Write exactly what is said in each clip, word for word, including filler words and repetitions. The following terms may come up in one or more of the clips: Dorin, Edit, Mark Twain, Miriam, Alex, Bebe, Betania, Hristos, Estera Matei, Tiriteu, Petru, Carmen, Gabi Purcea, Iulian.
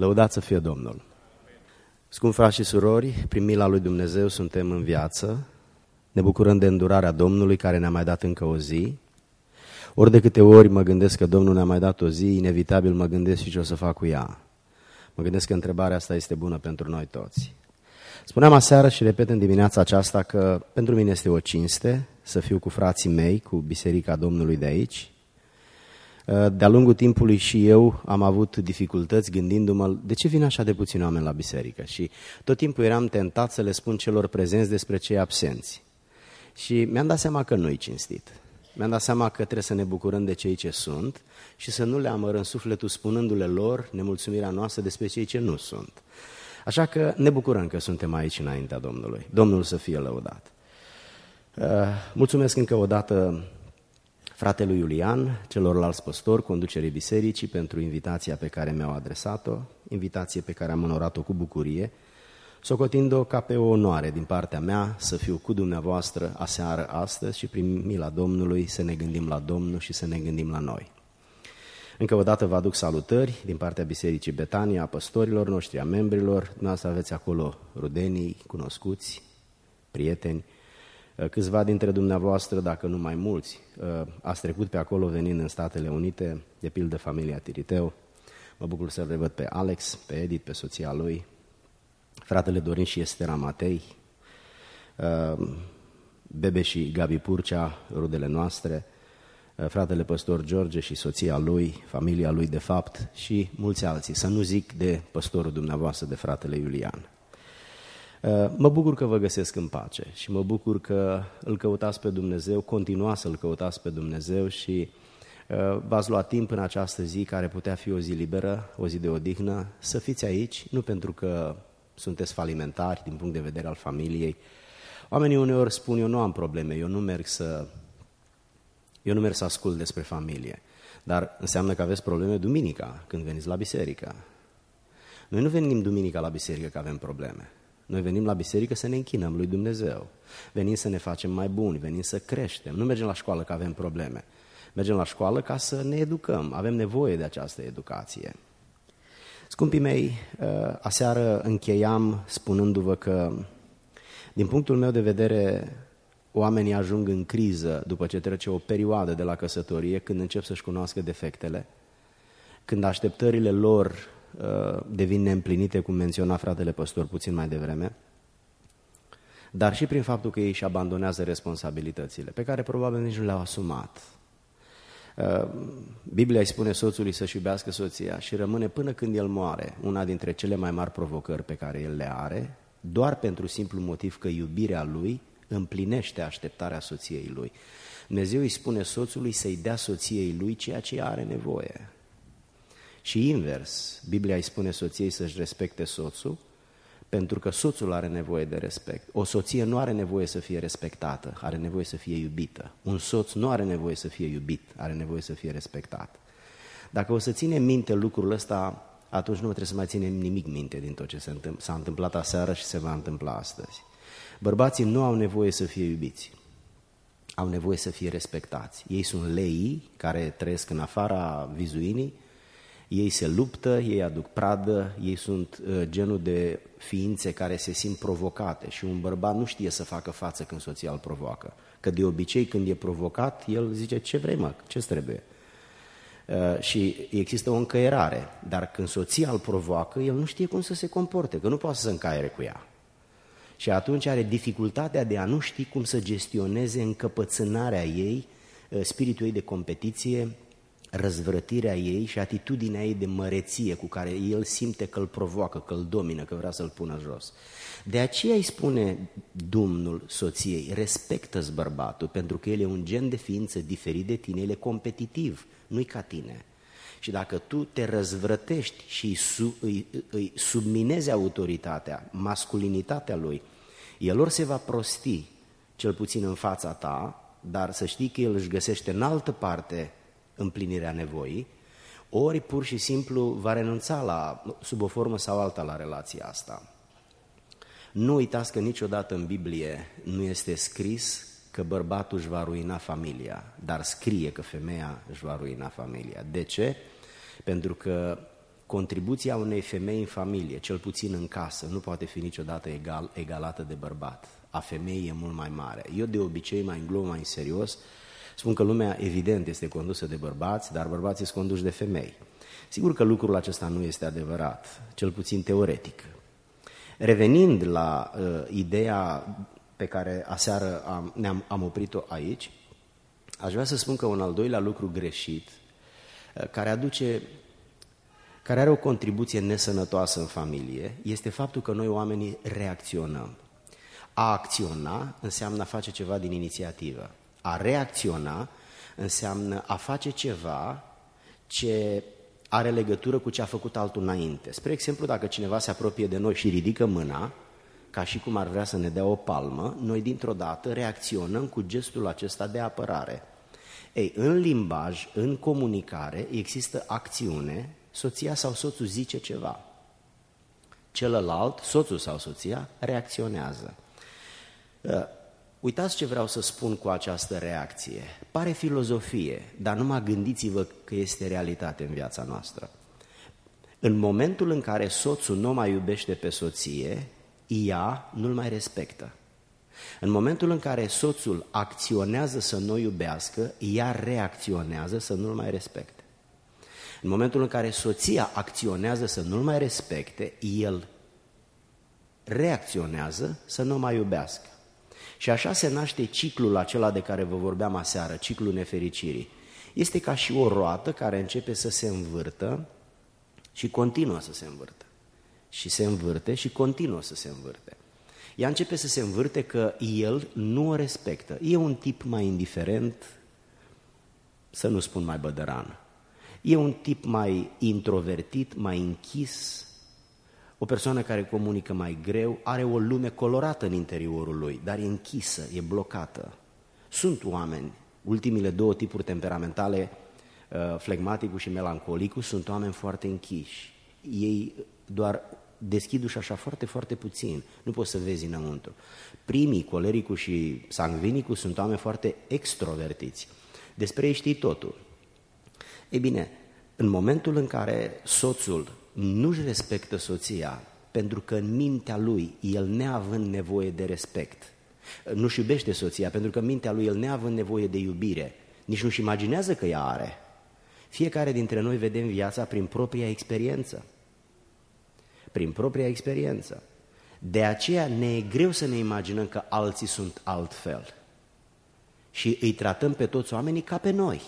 Lăudați să fie Domnul! Scump frați și surori, prin mila lui Dumnezeu suntem în viață, ne bucurăm de îndurarea Domnului care ne-a mai dat încă o zi. Ori de câte ori mă gândesc că Domnul ne-a mai dat o zi, inevitabil mă gândesc și ce o să fac cu ea. Mă gândesc că întrebarea asta este bună pentru noi toți. Spuneam aseară și repet în dimineața aceasta că pentru mine este o cinste să fiu cu frații mei, cu Biserica Domnului de aici. De-a lungul timpului și eu am avut dificultăți gândindu-mă de ce vin așa de puțini oameni la biserică și tot timpul eram tentat să le spun celor prezenți despre cei absenți. Și mi-am dat seama că nu-i cinstit. Mi-am dat seama că trebuie să ne bucurăm de cei ce sunt și să nu le amărăm sufletul spunându-le lor nemulțumirea noastră despre cei ce nu sunt. Așa că ne bucurăm că suntem aici înaintea Domnului. Domnul să fie lăudat. Mulțumesc încă o dată fratelui Iulian, celorlalți păstori, conducerii bisericii, pentru invitația pe care mi-au adresat-o, invitație pe care am onorat-o cu bucurie, socotind-o ca pe o onoare din partea mea să fiu cu dumneavoastră aseară, astăzi și prin mila Domnului să ne gândim la Domnul și să ne gândim la noi. Încă o dată vă aduc salutări din partea Bisericii Betania, a păstorilor noștri, a membrilor. Dumneavoastră aveți acolo rudenii, cunoscuți, prieteni. Câțiva dintre dumneavoastră, dacă nu mai mulți, ați trecut pe acolo venind în Statele Unite, de pildă familia Tiriteu. Mă bucur să-l revăd pe Alex, pe Edit, pe soția lui, fratele Dorin și Estera Matei, Bebe și Gabi Purcea, rudele noastre, fratele păstor George și soția lui, familia lui de fapt și mulți alții, să nu zic de păstorul dumneavoastră, de fratele Iulian. Mă bucur că vă găsesc în pace și mă bucur că îl căutați pe Dumnezeu, continuați să-L căutați pe Dumnezeu și v-ați luat timp în această zi care putea fi o zi liberă, o zi de odihnă, să fiți aici, nu pentru că sunteți falimentari din punct de vedere al familiei. Oamenii uneori spun, eu nu am probleme, eu nu merg să, eu nu merg să ascult despre familie, dar înseamnă că aveți probleme duminica când veniți la biserică. Noi nu venim duminica la biserică că avem probleme. Noi venim la biserică să ne închinăm lui Dumnezeu, venim să ne facem mai buni, venim să creștem, nu mergem la școală că avem probleme, mergem la școală ca să ne educăm, avem nevoie de această educație. Scumpii mei, aseară încheiam spunându-vă că, din punctul meu de vedere, oamenii ajung în criză după ce trece o perioadă de la căsătorie, când încep să-și cunoască defectele, când așteptările lor devin neîmplinite, cum menționa fratele păstor puțin mai devreme, dar și prin faptul că ei își abandonează responsabilitățile, pe care probabil nici nu le-au asumat. Biblia îi spune soțului să-și iubească soția și rămâne până când el moare una dintre cele mai mari provocări pe care el le are, doar pentru simplu motiv că iubirea lui împlinește așteptarea soției lui. Dumnezeu îi spune soțului să-i dea soției lui ceea ce are nevoie. Și invers, Biblia îi spune soției să-și respecte soțul, pentru că soțul are nevoie de respect. O soție nu are nevoie să fie respectată, are nevoie să fie iubită. Un soț nu are nevoie să fie iubit, are nevoie să fie respectat. Dacă o să ținem minte lucrul ăsta, atunci nu trebuie să mai ținem nimic minte din tot ce s-a întâmplat, s-a întâmplat aseară și se va întâmpla astăzi. Bărbații nu au nevoie să fie iubiți, au nevoie să fie respectați. Ei sunt leii care trăiesc în afara vizuinii, ei se luptă, ei aduc pradă, ei sunt uh, genul de ființe care se simt provocate și un bărbat nu știe să facă față când soția îl provoacă. Că de obicei când e provocat, el zice ce vrei mă, ce-ți trebuie? Uh, și există o încăierare, dar când soția îl provoacă, el nu știe cum să se comporte, că nu poate să se încaiere cu ea. Și atunci are dificultatea de a nu ști cum să gestioneze încăpățânarea ei, uh, spiritul ei de competiție, răzvrătirea ei și atitudinea ei de măreție cu care el simte că îl provoacă, că îl domină, că vrea să-l pună jos. De aceea îi spune Domnul soției, respectă-ți bărbatul, pentru că el e un gen de ființă diferit de tine, el e competitiv, nu-i ca tine. Și dacă tu te răzvrătești și îi, îi subminezi autoritatea, masculinitatea lui, el ori se va prosti, cel puțin în fața ta, dar să știi că el își găsește în altă parte împlinirea nevoii, ori pur și simplu va renunța la, sub o formă sau alta la relația asta. Nu uitați că niciodată în Biblie nu este scris că bărbatul își va ruina familia, dar scrie că femeia își va ruina familia. De ce? Pentru că Contribuția unei femei în familie, cel puțin în casă, nu poate fi niciodată egal, egalată de bărbat. A femeii e mult mai mare. Eu de obicei, mai în glumă, mai în serios, spun că lumea evident este condusă de bărbați, dar bărbații sunt conduși de femei. Sigur că lucrul acesta nu este adevărat, cel puțin teoretic. Revenind la uh, ideea pe care aseară am, ne-am, am oprit-o aici, aș vrea să spun că un al doilea lucru greșit, uh, care aduce... care are o contribuție nesănătoasă în familie, este faptul că noi oamenii reacționăm. A acționa înseamnă a face ceva din inițiativă. A reacționa înseamnă a face ceva ce are legătură cu ce a făcut altul înainte. Spre exemplu, dacă cineva se apropie de noi și ridică mâna, ca și cum ar vrea să ne dea o palmă, noi dintr-o dată reacționăm cu gestul acesta de apărare. Ei, în limbaj, în comunicare, există acțiune. Soția sau soțul zice ceva. Celălalt, soțul sau soția, reacționează. Uitați ce vreau să spun cu această reacție. Pare filozofie, dar numai gândiți-vă că este realitate în viața noastră. În momentul în care soțul nu mai iubește pe soție, ea nu-l mai respectă. În momentul în care soțul acționează să nu iubească, ea reacționează să nu-l mai respecte. În momentul în care soția acționează să nu-l mai respecte, el reacționează să nu mai iubească. Și așa se naște ciclul acela de care vă vorbeam aseară, ciclul nefericirii. Este ca și o roată care începe să se învârtă și continuă să se învârtă. Și se învârte și continuă să se învârte. Ea începe să se învârte că el nu o respectă. E un tip mai indiferent, să nu spun mai bădăran. E un tip mai introvertit, mai închis, o persoană care comunică mai greu, are o lume colorată în interiorul lui, dar e închisă, e blocată. Sunt oameni, ultimile două tipuri temperamentale, flegmaticul și melancolicul, sunt oameni foarte închiși. Ei doar deschid așa foarte, foarte puțin, nu poți să vezi înăuntru. Primii, colericul și sangvinicul, sunt oameni foarte extrovertiți. Despre ei știi totul. Ei bine, în momentul în care soțul nu-și respectă soția, pentru că în mintea lui, el neavând nevoie de respect, nu-și iubește soția, pentru că în mintea lui, el neavând nevoie de iubire, nici nu-și imaginează că ea are. Fiecare dintre noi vedem viața prin propria experiență. Prin propria experiență. De aceea ne e greu să ne imaginăm că alții sunt altfel. Și îi tratăm pe toți oamenii ca pe noi.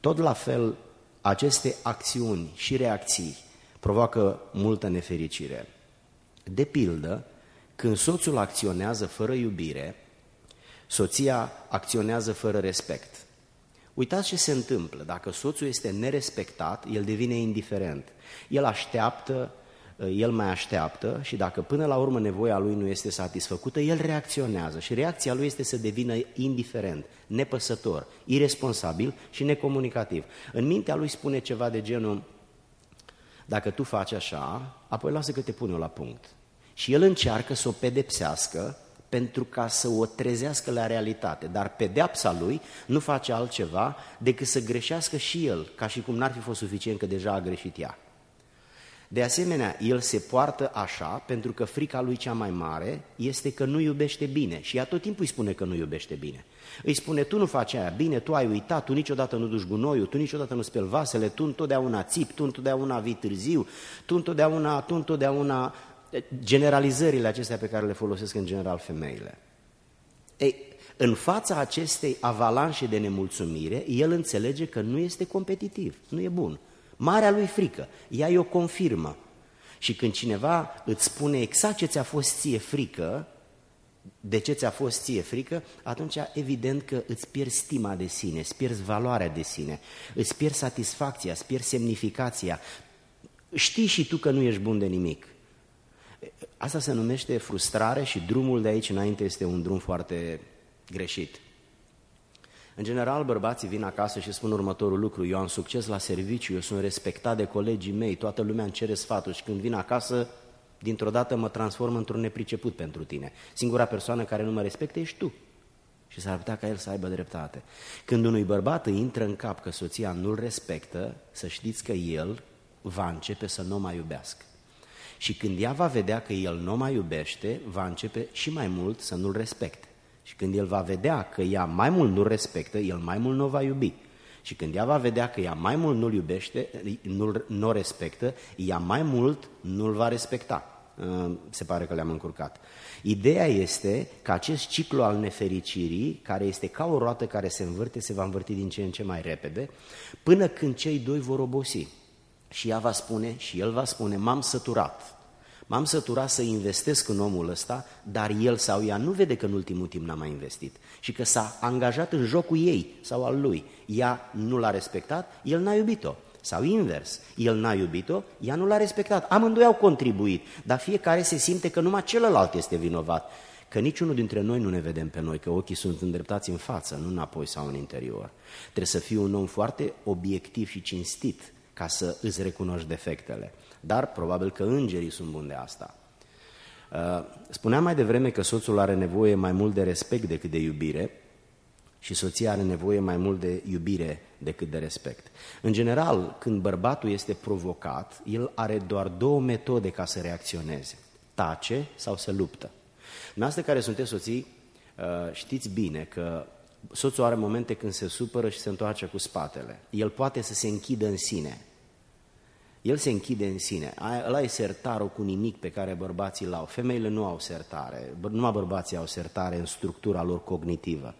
Tot la fel, aceste acțiuni și reacții provoacă multă nefericire. De pildă, când soțul acționează fără iubire, soția acționează fără respect. Uitați ce se întâmplă. Dacă soțul este nerespectat, el devine indiferent. El așteaptă, el mai așteaptă și dacă până la urmă nevoia lui nu este satisfăcută, el reacționează și reacția lui este să devină indiferent, nepăsător, iresponsabil și necomunicativ. În mintea lui spune ceva de genul: dacă tu faci așa, apoi lasă că te pun eu la punct. Și el încearcă să o pedepsească pentru ca să o trezească la realitate, dar pedeapsa lui nu face altceva decât să greșească și el, ca și cum n-ar fi fost suficient că deja a greșit ea. De asemenea, el se poartă așa pentru că frica lui cea mai mare este că nu iubește bine și ea tot timpul îi spune că nu iubește bine. Îi spune: tu nu faci aia bine, tu ai uitat, tu niciodată nu duci gunoiul, tu niciodată nu speli vasele, tu întotdeauna țipi, tu întotdeauna vii târziu, tu întotdeauna, tu întotdeauna... Generalizările acestea pe care le folosesc în general femeile. Ei, în fața acestei avalanșe de nemulțumire, el înțelege că nu este competitiv, nu e bun. Marea lui frică, ea îi o confirmă. Și când cineva îți spune exact ce ți-a fost ție frică, de ce ți-a fost ție frică, atunci evident că îți pierzi stima de sine, îți pierzi valoarea de sine, îți pierzi satisfacția, îți pierzi semnificația. Știi și tu că nu ești bun de nimic. Asta se numește frustrare și drumul de aici înainte este un drum foarte greșit. În general, bărbații vin acasă și spun următorul lucru: eu am succes la serviciu, eu sunt respectat de colegii mei, toată lumea îmi cere sfaturi și când vin acasă, dintr-o dată mă transform într-un nepriceput pentru tine. Singura persoană care nu mă respectă ești tu. și s-ar putea ca el să aibă dreptate. Când unui bărbat îi intră în cap că soția nu-l respectă, să știți că el va începe să nu o mai iubească. Și când ea va vedea că el nu o mai iubește, va începe și mai mult să nu-l respecte. Și când el va vedea că ea mai mult nu-l respectă, el mai mult nu o va iubi. Și când ea va vedea că ea mai mult nu-l iubește, nu-l, nu-l respectă, ea mai mult nu-l va respecta. Se pare că le-am încurcat. Ideea este că acest ciclu al nefericirii, care este ca o roată care se învârte, se va învârti din ce în ce mai repede, până când cei doi vor obosi. Și ea va spune, și el va spune, m-am săturat. M-am săturat să investesc în omul ăsta, dar el sau ea nu vede că în ultimul timp n-a mai investit și că s-a angajat în jocul ei sau al lui. Ea nu l-a respectat, el n-a iubit-o. Sau invers, el n-a iubit-o, ea nu l-a respectat. Amândoi au contribuit, dar fiecare se simte că numai celălalt este vinovat. Că niciunul dintre noi nu ne vedem pe noi, că ochii sunt îndreptați în față, nu înapoi sau în interior. Trebuie să fii un om foarte obiectiv și cinstit ca să îți recunoști defectele. Dar probabil că îngerii sunt buni de asta. Spuneam mai devreme că soțul are nevoie mai mult de respect decât de iubire și soția are nevoie mai mult de iubire decât de respect. În general, când bărbatul este provocat, el are doar două metode ca să reacționeze. Tace sau se luptă. Noastre care sunteți soții, știți bine că soțul are momente când se supără și se întoarce cu spatele. El poate să se închidă în sine. El se închide în sine. Ăla e sertarul cu nimic pe care bărbații l-au. Femeile nu au sertare. Numai bărbații au sertare în structura lor cognitivă.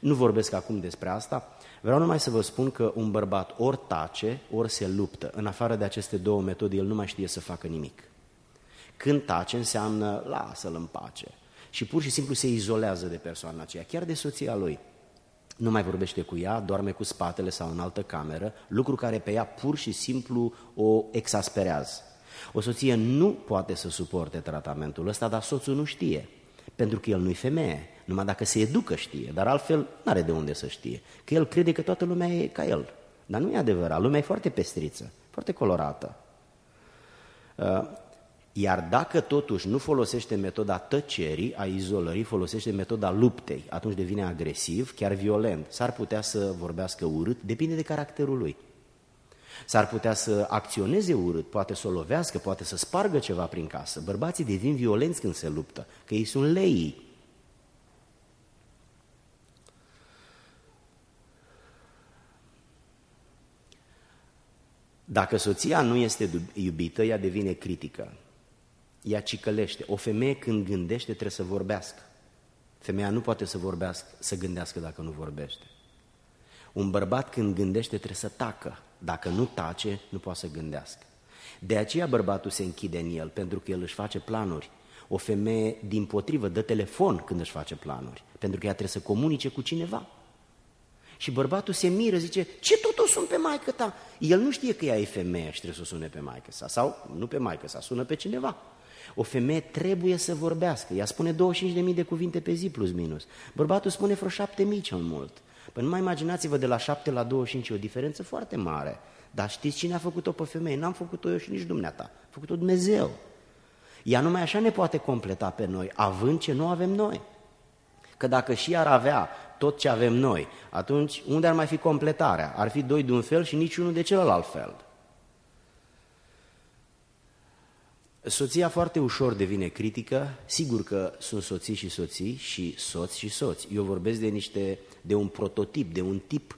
Nu vorbesc acum despre asta. Vreau numai să vă spun că un bărbat ori tace, ori se luptă. În afară de aceste două metode, el nu mai știe să facă nimic. Când tace înseamnă lasă-l în pace. Și pur și simplu se izolează de persoana aceea, chiar de soția lui. Nu mai vorbește cu ea, doarme cu spatele sau în altă cameră, lucru care pe ea pur și simplu o exasperează. O soție nu poate să suporte tratamentul ăsta, dar soțul nu știe, pentru că el nu-i femeie. Numai dacă se educă știe, dar altfel n-are de unde să știe. Că el crede că toată lumea e ca el. Dar nu e adevărat, lumea e foarte pestriță, foarte colorată. Iar dacă totuși nu folosește metoda tăcerii, a izolării, folosește metoda luptei, atunci devine agresiv, chiar violent. S-ar putea să vorbească urât, depinde de caracterul lui. S-ar putea să acționeze urât, poate să o lovească, poate să spargă ceva prin casă. Bărbații devin violenți când se luptă, că ei sunt leii. Dacă soția nu este iubită, ea devine critică. Ea cicălește. O femeie când gândește trebuie să vorbească. Femeia nu poate să vorbească, să gândească dacă nu vorbește. Un bărbat când gândește trebuie să tacă. Dacă nu tace, nu poate să gândească. De aceea bărbatul se închide în el, pentru că el își face planuri. O femeie, dimpotrivă, dă telefon când își face planuri, pentru că ea trebuie să comunice cu cineva. Și bărbatul se miră, zice, ce tot o sun pe maică ta? El nu știe că ea e femeie și trebuie să o sune pe maică sa, sau nu pe maică sa, sună pe cineva. O femeie trebuie să vorbească, ea spune douăzeci și cinci de mii de cuvinte pe zi plus minus. Bărbatul spune vreo șapte mii cel mult. Păi nu mai imaginați-vă de la șapte la douăzeci și cinci, o diferență foarte mare. Dar știți cine a făcut-o pe femeie? N-am făcut-o eu și nici dumneata, a făcut-o Dumnezeu. Ea numai așa ne poate completa pe noi, având ce nu avem noi. Că dacă și ar avea tot ce avem noi, atunci unde ar mai fi completarea? Ar fi doi de un fel și niciunul de celălalt fel. Soția foarte ușor devine critică, sigur că sunt soții și soții și soți și soți. Eu vorbesc de niște, de un prototip, de un tip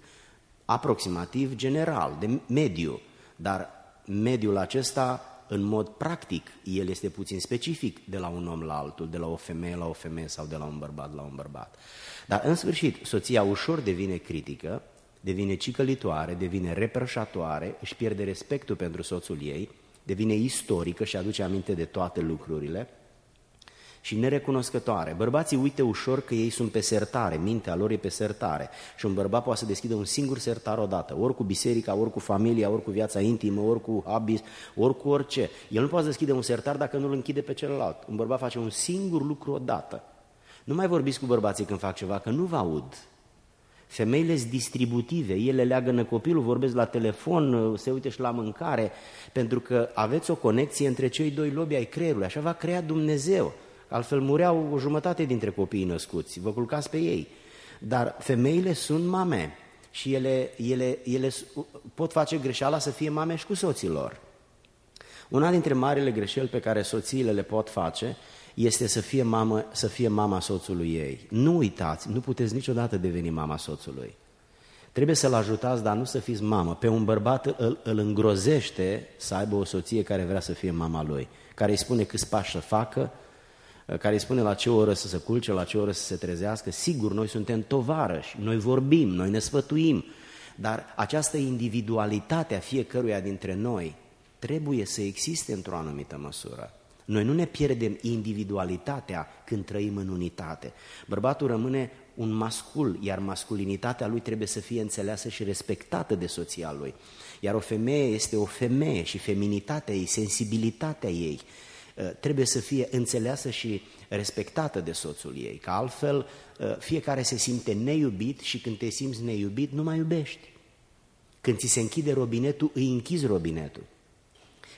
aproximativ general, de mediu, dar mediul acesta, în mod practic, el este puțin specific de la un om la altul, de la o femeie la o femeie sau de la un bărbat la un bărbat. Dar, în sfârșit, soția ușor devine critică, devine cicălitoare, devine reproșatoare, își pierde respectul pentru soțul ei, devine istorică și aduce aminte de toate lucrurile și nerecunoscătoare. Bărbații uită ușor că ei sunt pe sertare, mintea lor e pe sertare și un bărbat poate să deschidă un singur sertar odată, ori cu biserica, ori cu familia, ori cu viața intimă, ori cu abis, ori cu orice. El nu poate să deschide un sertar dacă nu îl închide pe celălalt. Un bărbat face un singur lucru odată. Nu mai vorbiți cu bărbații când fac ceva, că nu vă aud. Femeile sunt distributive, ele leagănă copilul, vorbesc la telefon, se uite și la mâncare, pentru că aveți o conexie între cei doi lobi ai creierului, așa v-a creat Dumnezeu. Altfel mureau o jumătate dintre copiii născuți, vă culcați pe ei. Dar femeile sunt mame și ele, ele, ele pot face greșeala să fie mame și cu soților. Una dintre marile greșeli pe care soțiile le pot face este să fie, mamă, să fie mama soțului ei. Nu uitați, nu puteți niciodată deveni mama soțului. Trebuie să-l ajutați, dar nu să fiți mamă. Pe un bărbat îl, îl îngrozește să aibă o soție care vrea să fie mama lui, care îi spune câți pași să facă, care îi spune la ce oră să se culce, la ce oră să se trezească. Sigur, noi suntem tovarăși, noi vorbim, noi ne sfătuim, dar această individualitate a fiecăruia dintre noi trebuie să existe într-o anumită măsură. Noi nu ne pierdem individualitatea când trăim în unitate. Bărbatul rămâne un mascul, iar masculinitatea lui trebuie să fie înțeleasă și respectată de soția lui. Iar o femeie este o femeie și feminitatea ei, sensibilitatea ei trebuie să fie înțeleasă și respectată de soțul ei. Că altfel fiecare se simte neiubit și când te simți neiubit nu mai iubești. Când ți se închide robinetul, îi închizi robinetul.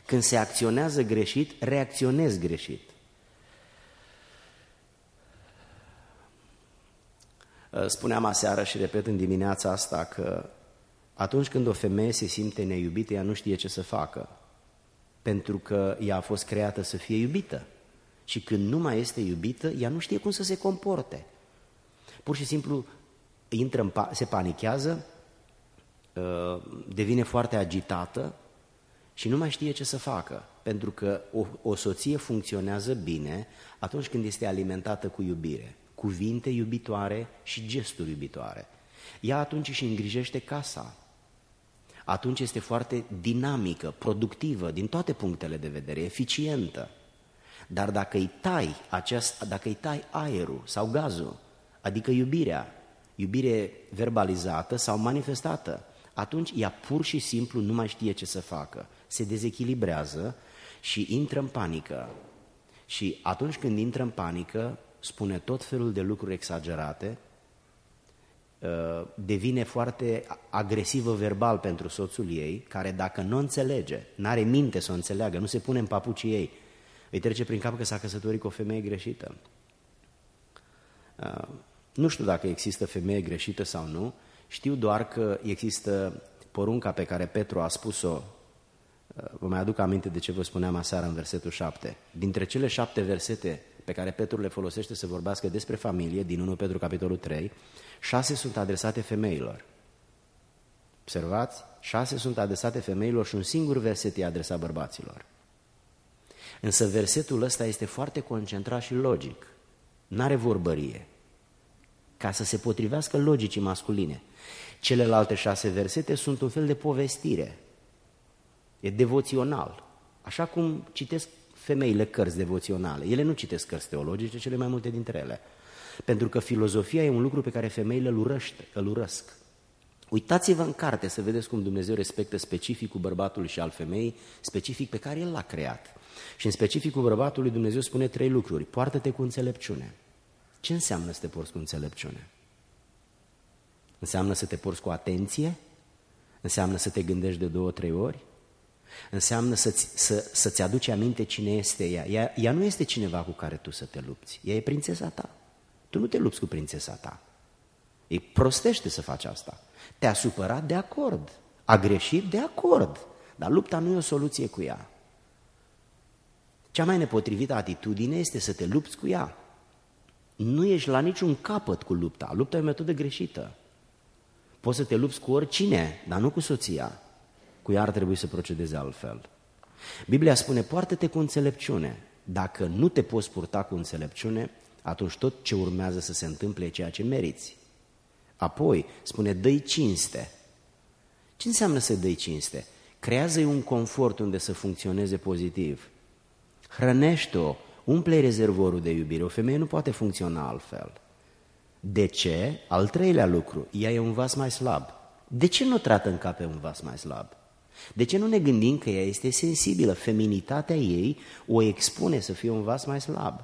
Când se acționează greșit, reacționezi greșit. Spuneam aseară și repet în dimineața asta că atunci când o femeie se simte neiubită, ea nu știe ce să facă, pentru că ea a fost creată să fie iubită. Și când nu mai este iubită, ea nu știe cum să se comporte. Pur și simplu intră în pa- se panichează, devine foarte agitată, și nu mai știe ce să facă, pentru că o, o soție funcționează bine atunci când este alimentată cu iubire, cuvinte iubitoare și gesturi iubitoare. Ea atunci își îngrijește casa, atunci este foarte dinamică, productivă, din toate punctele de vedere, eficientă. Dar dacă îi tai, acest, dacă îi tai aerul sau gazul, adică iubirea, iubire verbalizată sau manifestată, atunci ea pur și simplu nu mai știe ce să facă. Se dezechilibrează și intră în panică. Și atunci când intră în panică, spune tot felul de lucruri exagerate, devine foarte agresivă verbal pentru soțul ei, care dacă nu înțelege, n-are minte să o înțeleagă, nu se pune în papucii ei, îi trece prin cap că s-a căsătorit cu o femeie greșită. Nu știu dacă există femeie greșită sau nu, știu doar că există porunca pe care Petru a spus-o. Vă mai aduc aminte de ce vă spuneam aseară în versetul șapte. Dintre cele șapte versete pe care Petru le folosește să vorbească despre familie, din întâi Petru capitolul trei, șase sunt adresate femeilor. Observați? Șase sunt adresate femeilor și un singur verset e adresat bărbaților. Însă versetul ăsta este foarte concentrat și logic. N-are vorbărie. Ca să se potrivească logicii masculine. Celelalte șase versete sunt un fel de povestire. E devoțional. Așa cum citesc femeile cărți devoționale. Ele nu citesc cărți teologice, cele mai multe dintre ele. Pentru că filozofia e un lucru pe care femeile îl urăște, îl urăsc. Uitați-vă în carte să vedeți cum Dumnezeu respectă specificul bărbatului și al femeii, specific pe care El l-a creat. Și în specificul bărbatului Dumnezeu spune trei lucruri. Poartă-te cu înțelepciune. Ce înseamnă să te porți cu înțelepciune? Înseamnă să te porți cu atenție? Înseamnă să te gândești de două, trei ori? Înseamnă să-ți, să, să-ți aduci aminte cine este ea. ea. Ea nu este cineva cu care tu să te lupți. Ea e prințesa ta. Tu nu te lupți cu prințesa ta. E prostește să faci asta. Te-a supărat? De acord. A greșit? De acord. Dar lupta nu e o soluție cu ea. Cea mai nepotrivită atitudine este să te lupți cu ea. Nu ești la niciun capăt cu lupta. Lupta e o metodă greșită. Poți să te lupți cu oricine, dar nu cu soția. Cu ea ar trebui să procedeze altfel. Biblia spune, poartă-te cu înțelepciune. Dacă nu te poți purta cu înțelepciune, atunci tot ce urmează să se întâmple e ceea ce meriți. Apoi, spune, dă-i cinste. Ce înseamnă să dă-i cinste? Creează-i un confort unde să funcționeze pozitiv. Hrănește-o. Umple-i rezervorul de iubire. O femeie nu poate funcționa altfel. De ce? Al treilea lucru, ea e un vas mai slab. De ce nu o tratăm ca pe un vas mai slab? De ce nu ne gândim că ea este sensibilă? Feminitatea ei o expune să fie un vas mai slab.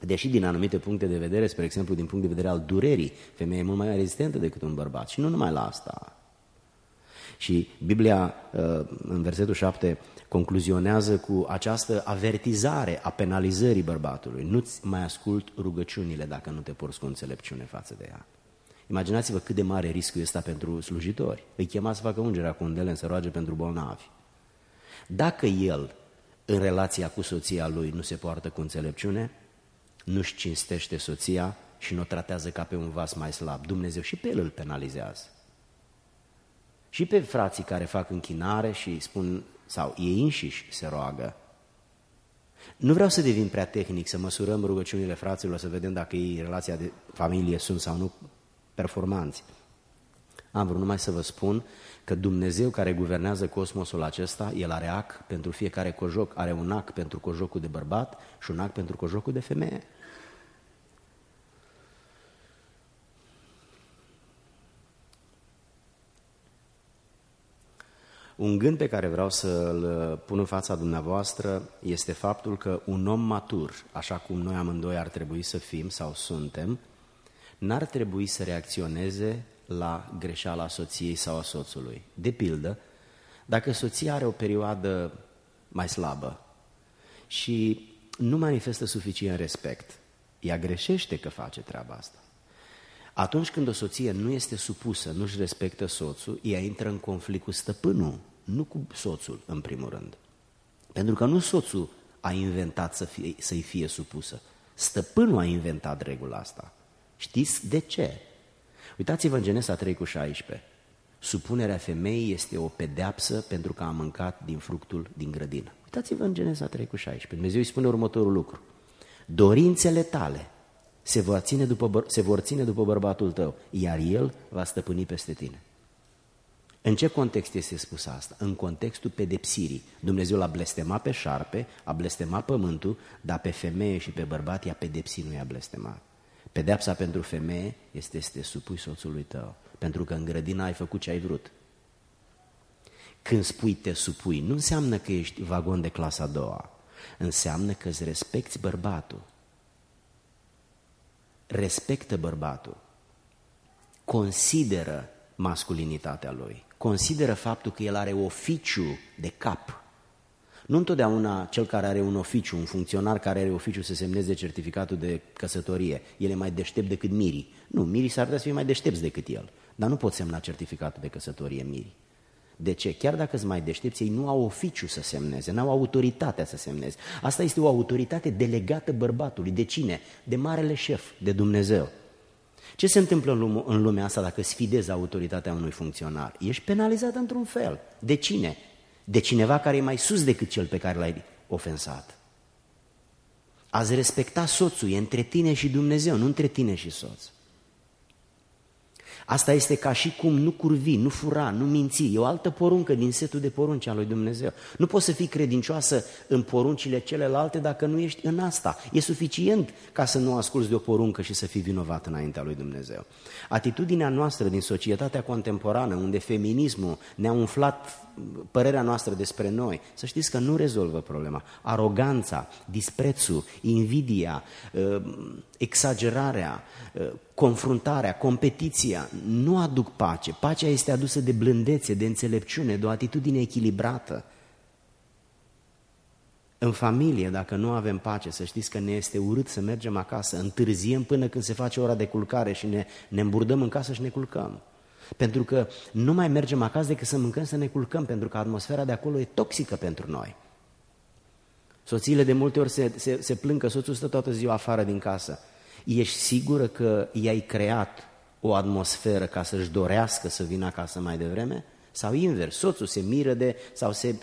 Deși din anumite puncte de vedere, spre exemplu din punct de vedere al durerii, femeia e mult mai rezistentă decât un bărbat. Și nu numai la asta. Și Biblia, în versetul șapte, concluzionează cu această avertizare a penalizării bărbatului. Nu-ți mai ascult rugăciunile dacă nu te porți cu înțelepciune față de ea. Imaginați-vă cât de mare riscul este pentru slujitori. Îi chema să facă ungerea cu undelen, să roage pentru bolnavi. Dacă el, în relația cu soția lui, nu se poartă cu înțelepciune, nu-și cinstește soția și nu o tratează ca pe un vas mai slab, Dumnezeu și pe el îl penalizează. Și pe frații care fac închinare și spun, sau ei înșiși se roagă. Nu vreau să devin prea tehnic, să măsurăm rugăciunile fraților, să vedem dacă ei, relația de familie, sunt sau nu performanți. Am vrut numai să vă spun că Dumnezeu care guvernează cosmosul acesta, El are ac pentru fiecare cojoc, are un ac pentru cojocul de bărbat și un ac pentru cojocul de femeie. Un gând pe care vreau să-l pun în fața dumneavoastră este faptul că un om matur, așa cum noi amândoi ar trebui să fim sau suntem, n-ar trebui să reacționeze la greșeala soției sau a soțului. De pildă, dacă soția are o perioadă mai slabă și nu manifestă suficient respect, ea greșește că face treaba asta. Atunci când o soție nu este supusă, nu-și respectă soțul, ea intră în conflict cu stăpânul, nu cu soțul, în primul rând. Pentru că nu soțul a inventat să fie, să-i fie supusă. Stăpânul a inventat regula asta. Știți de ce? Uitați-vă în Genesa trei cu șaisprezece. Supunerea femeii este o pedeapsă pentru că a mâncat din fructul din grădină. Uitați-vă în Genesa trei cu șaisprezece. Dumnezeu îi spune următorul lucru. Dorințele tale se vor ține după, se vor ține după bărbatul tău, iar el va stăpâni peste tine. În ce context este spus asta? În contextul pedepsirii. Dumnezeu l-a blestemat pe șarpe, a blestemat pământul, dar pe femeie și pe bărbat i-a pedepsit, nu i-a blestemat. Pedeapsa pentru femeie este să te supui soțului tău, pentru că în grădina ai făcut ce ai vrut. Când spui te supui, nu înseamnă că ești vagon de clasa a doua, înseamnă că îți respecti bărbatul. Respectă bărbatul, consideră masculinitatea lui, consideră faptul că el are oficiu de cap. Nu întotdeauna cel care are un oficiu, un funcționar care are oficiu să semneze certificatul de căsătorie, el e mai deștept decât mirii. Nu, mirii s-ar putea să fie mai deștepți decât el, dar nu pot semna certificatul de căsătorie mirii. De ce? Chiar dacă sunt mai deștepți, ei nu au oficiu să semneze, nu au autoritatea să semneze. Asta este o autoritate delegată bărbatului. De cine? De marele șef, de Dumnezeu. Ce se întâmplă în, lume, în lumea asta dacă sfidezi autoritatea unui funcționar? Ești penalizat într-un fel. De cine? De cineva care e mai sus decât cel pe care l-ai ofensat. Ați respecta soțul, e între tine și Dumnezeu, nu între tine și soț. Asta este ca și cum nu curvi, nu fura, nu minți. E o altă poruncă din setul de porunci al lui Dumnezeu. Nu poți să fii credincioasă în poruncile celelalte dacă nu ești în asta. E suficient ca să nu asculți de o poruncă și să fii vinovat înaintea lui Dumnezeu. Atitudinea noastră din societatea contemporană, unde feminismul ne-a umflat părerea noastră despre noi, să știți că nu rezolvă problema. Aroganța, disprețul, invidia, exagerarea, confruntarea, competiția nu aduc pace. Pacea este adusă de blândețe, de înțelepciune, de o atitudine echilibrată. În familie, dacă nu avem pace, să știți că ne este urât să mergem acasă, întârziem până când se face ora de culcare și ne, ne îmburdăm în casă și ne culcăm. Pentru că nu mai mergem acasă decât să mâncăm, să ne culcăm, pentru că atmosfera de acolo e toxică pentru noi. Soțiile de multe ori se, se, se plâng că soțul stă toată ziua afară din casă. Ești sigură că i-ai creat o atmosferă ca să-și dorească să vină acasă mai devreme? Sau invers, soțul se miră de, sau se,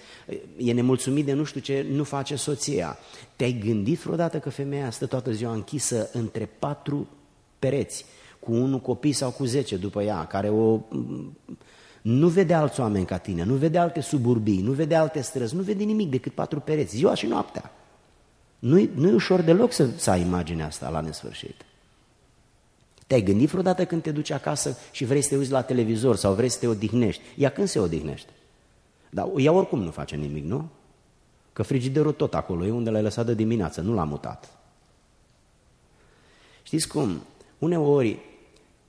e nemulțumit de nu știu ce nu face soția. Te-ai gândit vreodată că femeia stă toată ziua închisă între patru pereți, cu unul copii sau cu zece după ea, care o... nu vede alți oameni ca tine, nu vede alte suburbii, nu vede alte străzi, nu vede nimic decât patru pereți, ziua și noaptea. Nu-i, nu-i ușor deloc să, să ai imaginea asta la nesfârșit. Te-ai gândit vreodată când te duci acasă și vrei să te uiți la televizor sau vrei să te odihnești? Ea când se odihnește? Dar ea oricum nu face nimic, nu? Că frigiderul tot acolo e unde l-ai lăsat de dimineață, nu l-a mutat. Știți cum? Uneori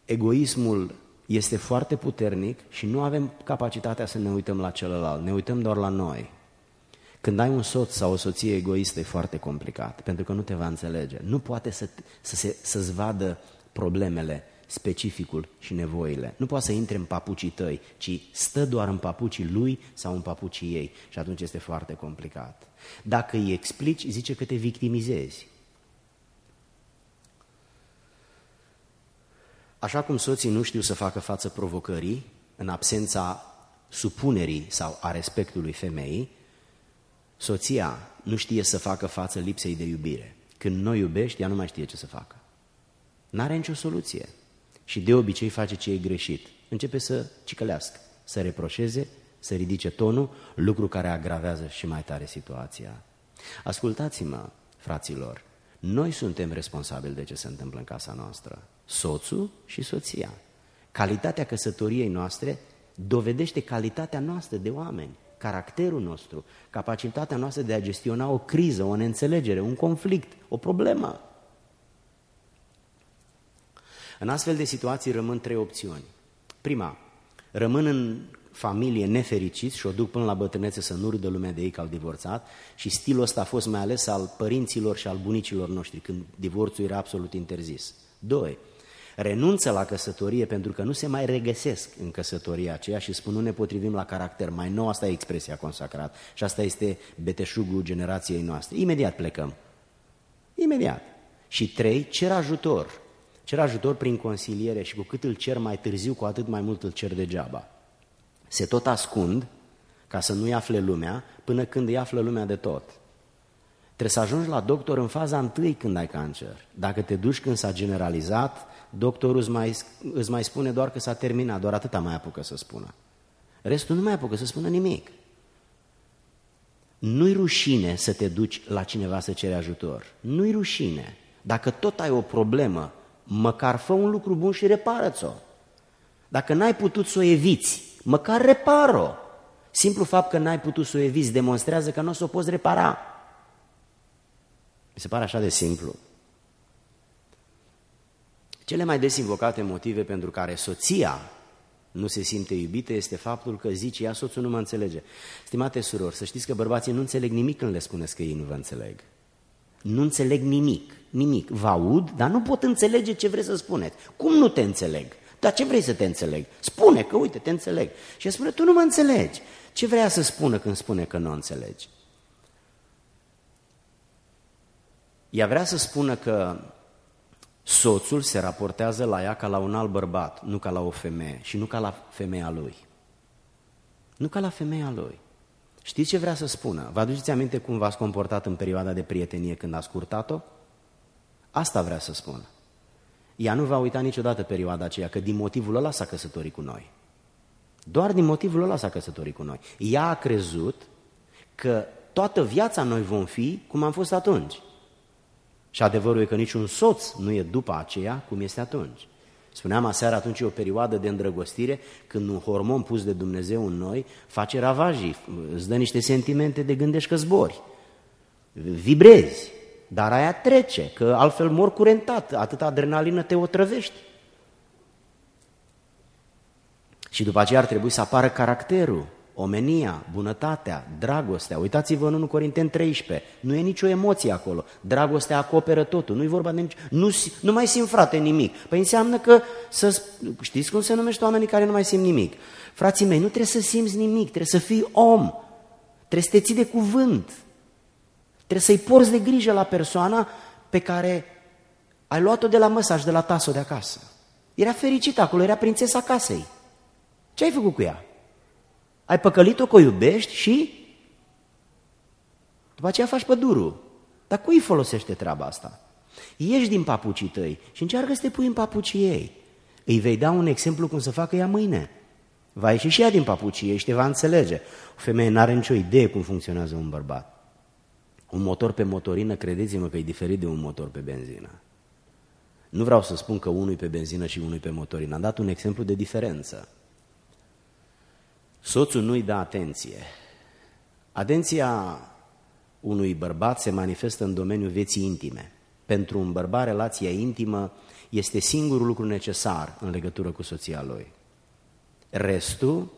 egoismul este foarte puternic și nu avem capacitatea să ne uităm la celălalt, ne uităm doar la noi. Când ai un soț sau o soție egoistă e foarte complicat, pentru că nu te va înțelege, nu poate să, să se, să-ți vadă problemele, specificul și nevoile. Nu poate să intre în papucii tăi, ci stă doar în papucii lui sau în papucii ei. Și atunci este foarte complicat. Dacă îi explici, zice că te victimizezi. Așa cum soții nu știu să facă față provocării, în absența supunerii sau a respectului femeii, soția nu știe să facă față lipsei de iubire. Când nu iubești, ea nu mai știe ce să facă. N-are nicio soluție. Și de obicei face ce e greșit. Începe să cicălească, să reproșeze, să ridice tonul, lucru care agravează și mai tare situația. Ascultați-mă, fraților, noi suntem responsabili de ce se întâmplă în casa noastră. Soțul și soția. Calitatea căsătoriei noastre dovedește calitatea noastră de oameni, caracterul nostru, capacitatea noastră de a gestiona o criză, o neînțelegere, un conflict, o problemă. În astfel de situații rămân trei opțiuni. Prima, rămân în familie nefericiți și o duc până la bătrânețe să nu râdă lumea de ei că au divorțat, și stilul ăsta a fost mai ales al părinților și al bunicilor noștri, când divorțul era absolut interzis. Doi, renunță la căsătorie pentru că nu se mai regăsesc în căsătoria aceea și spun nu ne potrivim la caracter, mai nou, asta e expresia consacrat și asta este beteșugul generației noastre. Imediat plecăm. Imediat. Și trei, cer ajutor. Cer ajutor prin consiliere și cu cât îl cer mai târziu, cu atât mai mult îl cer degeaba. Se tot ascund ca să nu-i afle lumea până când îi află lumea de tot. Trebuie să ajungi la doctor în faza întâi când ai cancer. Dacă te duci când s-a generalizat, doctorul îți mai, îți mai spune doar că s-a terminat, doar atâta mai apucă să spună. Restul nu mai apucă să spună nimic. Nu-i rușine să te duci la cineva să ceri ajutor. Nu-i rușine. Dacă tot ai o problemă, măcar fă un lucru bun și repară-ți-o. Dacă n-ai putut să o eviți, măcar repară-o. Simplu fapt că n-ai putut să o eviți demonstrează că nu o să o poți repara. Mi se pare așa de simplu. Cele mai des invocate motive pentru care soția nu se simte iubită este faptul că zice, ia, soțul nu mă înțelege. Stimate surori, să știți că bărbații nu înțeleg nimic când le spuneți că ei nu vă înțeleg. Nu înțeleg nimic, nimic. Vă aud, dar nu pot înțelege ce vreți să spuneți. Cum nu te înțeleg? Dar ce vrei să te înțeleg? Spune că, uite, te înțeleg. Și spune, tu nu mă înțelegi. Ce vrea să spună când spune că nu o înțelegi? Ea vrea să spună că soțul se raportează la ea ca la un alt bărbat, nu ca la o femeie și nu ca la femeia lui. Nu ca la femeia lui. Știți ce vrea să spună? Vă aduceți aminte cum v-ați comportat în perioada de prietenie când ați curtat-o? Asta vrea să spună. Ea nu va uita niciodată perioada aceea, că din motivul ăla s-a căsătorit cu noi. Doar din motivul ăla s-a căsătorit cu noi. Ea a crezut că toată viața noi vom fi cum am fost atunci. Și adevărul e că niciun soț nu e după aceea cum este atunci. Spuneam aseară, atunci e o perioadă de îndrăgostire când un hormon pus de Dumnezeu în noi face ravajii, îți dă niște sentimente de gândești că zbori, vibrezi, dar aia trece, că altfel mor curentat, atâta adrenalină te otrăvești. Și după aceea ar trebui să apară caracterul, omenia, bunătatea, dragostea. Uitați-vă în întâi Corinteni treisprezece, nu e nicio emoție acolo. Dragostea acoperă totul, nu-i vorba de nici... Nu, nu mai simt, frate, nimic. Păi înseamnă că, să știți cum se numește oamenii care nu mai simt nimic? Frații mei, nu trebuie să simți nimic, trebuie să fii om, trebuie să te ții de cuvânt, trebuie să-i porți de grijă la persoana pe care ai luat-o de la măsaj, de la taso de acasă. Era fericită acolo, era prințesa casei. Ce ai făcut cu ea? Ai păcălit-o că o iubești și după aceea faci pădurul. Dar cui folosește treaba asta? Ieși din papucii tăi și încearcă să te pui în papucii ei. Îi vei da un exemplu cum să facă ea mâine. Va ieși și ea din papucii ei și te va înțelege. O femeie n-are nicio idee cum funcționează un bărbat. Un motor pe motorină, credeți-mă că e diferit de un motor pe benzină. Nu vreau să spun că unul e pe benzină și unul e pe motorină. Am dat un exemplu de diferență. Soțul nu-i dă atenție. Atenția unui bărbat se manifestă în domeniul vieții intime. Pentru un bărbat, relația intimă este singurul lucru necesar în legătură cu soția lui. Restul,